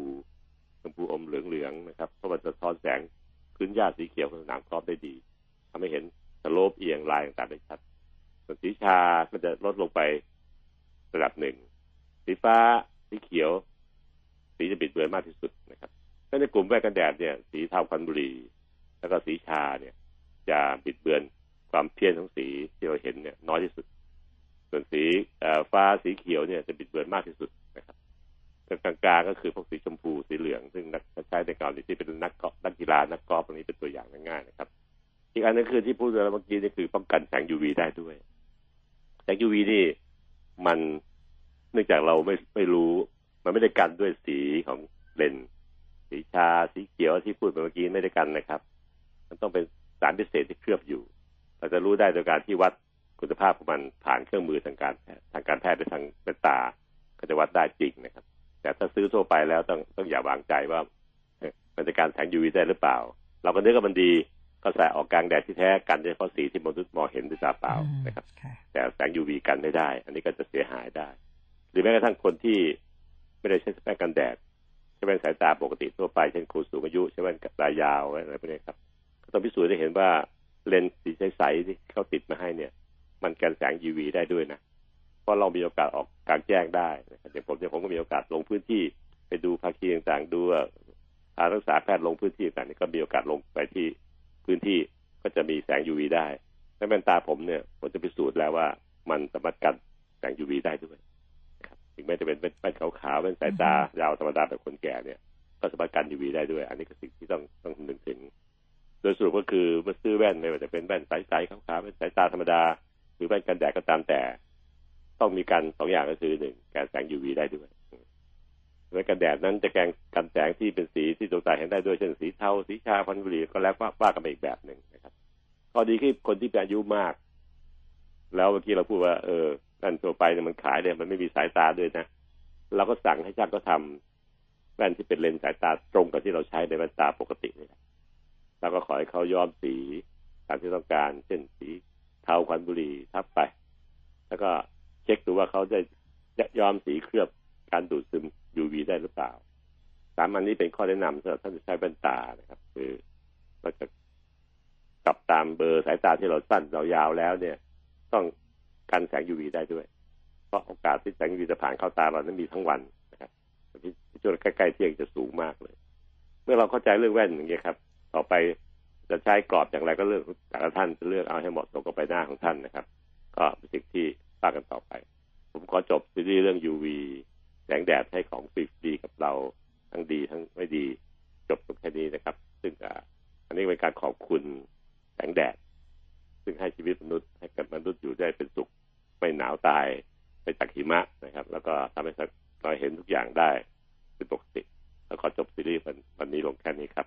ชมพูชมพูอมเหลืองๆนะครับเพราะมันจะสะท้อนแสงพื้นหญ้าสีเขียวของสนามกอล์ฟได้ดีทำให้เห็นสโลปเอียงลายต่างๆได้ชัดส่วนสีชาก็จะลดลงไประดับหนึ่งสีฟ้าสีเขียวสีจะบิดเบือนมากที่สุดนะครับถ้าในกลุ่มแว่นกันแดดเนี่ยสีเทาควันบุหรี่แล้วก็สีชาเนี่ยจะบิดเบือนความเพี้ยนของสีที่เราเห็นเนี่ยน้อยที่สุดส่วนสีฟ้าสีเขียวเนี่ยจะบิดเบือนมากที่สุด กลางๆก็คือพวกสีชมพูสีเหลืองซึ่งนักใช้ในเกาหลีที่เป็นนักกอล์ฟนักกีฬานักกอล์ฟตรงนี้เป็นตัวอย่างง่ายๆนะครับอีกอันนึงคือที่พูดเมื่อกี้นี่คือป้องกันแสง ยู วี ได้ด้วยแสง ยู วี นี่มันเนื่องจากเราไม่ไม่รู้มันไม่ได้กันด้วยสีของเลนส์สีชาสีเขียวที่พูดเมื่อกี้ไม่ได้กันนะครับมันต้องเป็นสารพิเศษที่เคลือบอยู่เราจะรู้ได้โดยการที่วัดคุณภาพของมันผ่านเครื่องมือทางการแพทย์ทางการแพทย์ไปทางเป็นตาก็จะวัดได้จริงนะครับแต่ถ้าซื้อทั่วไปแล้วต้องต้องอย่าวางใจว่ามันจะการแสง ยู วี ได้หรือเปล่าเราก็นึกว่ามันดีก็ใส่ออกกลางแดดที่แท้กันโดยเฉพาะสีที่มนุษย์มองเห็นด้วยตาเปล่านะครับแต่แสง ยู วี กันไม่ได้อันนี้ก็จะเสียหายได้หรือแม้กระทั่งคนที่ไม่ได้ใช้แว่นกันแดดใช้แว่นสายตาปกติทั่วไปเช่นคนสูงอายุใช้แว่นตายาวอะไรพวกนี้ครับก็ต้องพิสูจน์ได้เห็นว่าเลนส์สีใสๆที่เขาติดมาให้เนี่ยมันกันแสง ยู วี ได้ด้วยนะเพราะเรามีโอกาสออกกลางแจ้งได้เดี๋ยวผมเดี๋ยวผมก็มีโอกาสลงพื้นที่ไปดูภาคีต่างๆดูอารักษาแพทย์ลงพื้นที่ต่างๆนี่ก็มีโอกาสลงไปที่พื้นที่ก็จะมีแสง ยู วี ได้ในแว่นตาผมเนี่ยผมจะพิสูจน์แล้วว่ามันสามารถกันแสง ยู วี ได้ด้วยถึงแม้จะเป็นแว่นขาวๆแว่นสายตายาวธรรมดาแบบคนแก่เนี่ยก็สามารถกัน ยู วี ได้ด้วยอันนี้ก็สิ่งที่ต้องต้องคำนึงถึงโดยสรุปก็คือเมื่อซื้อแว่นไม่ว่าจะเป็นแว่นสายตาขาวๆแว่นสายตาธรรมดาหรือแว่นกันแดดก็ตามแต่ต้องมีกันสองอย่างก็คือหนึ่งการแสง ยู วี ได้ด้วยแว่นกันแดดนั้นจะแกงกันแสงที่เป็นสีที่ดวงตาเห็นได้ด้วยเช่นสีเทาสีชาพันบุรีก็แล้วว่าว่ากันไปอีกแบบหนึ่งนะครับข้อดีคือคนที่อายุมากแล้วเมื่อกี้เราพูดว่าเออนั่นทั่วไปเนี่ยมันขายเนี่ยมันไม่มีสายตาด้วยนะเราก็สั่งให้ช่างก็ทำแว่นที่เป็นเลนส์สายตาตรงกับที่เราใช้ในแว่นตาปกติเลยเราก็ขอให้เขาย้อมสีตามที่ต้องการเช่นสีเทาควันบุหรี่ทับไปแล้วก็เช็คดูว่าเขาจะย้อมสีเคลือบการดูดซึม ยู วี ได้หรือเปล่าสามอันนี้เป็นข้อแนะนำสำหรับท่านที่ใช้แว่นตานะครับคือเราจะปรับตามเบอร์สายตาที่เราสั้นเรายาวแล้วเนี่ยต้องกันแสง ยู วี ได้ด้วยเพราะโอกาสที่แสง ยู วี จะผ่านเข้าตาเรานั้นมีทั้งวันนะครับที่ช่วงใกล้ๆเที่ยงจะสูงมากเลยเมื่อเราเข้าใจเรื่องแว่นอย่างเงี้ยครับต่อไปจะใช้กรอบอย่างไรก็เลือกแต่ละท่านจะเลือกเอาให้เหมาะสมกับใบหน้าของท่านนะครับก็เป็นสิ่งที่ฝากกันต่อไปผมขอจบซีรีส์เรื่อง ยู วี แสงแดดให้ของฟิล์มดีกับเราทั้งดีทั้งไม่ดีจบตรงแค่นี้นะครับซึ่งอันนี้เป็นการขอบคุณแสงแดดซึ่งให้ชีวิตมนุษย์ให้กับมนุษย์อยู่ได้เป็นสุขไม่หนาวตายไปจากหิมะนะครับแล้วก็ทำให้เราเห็นทุกอย่างได้เป็นปกติแล้วขอจบซีรีส์วันนี้ลงแค่นี้ครับ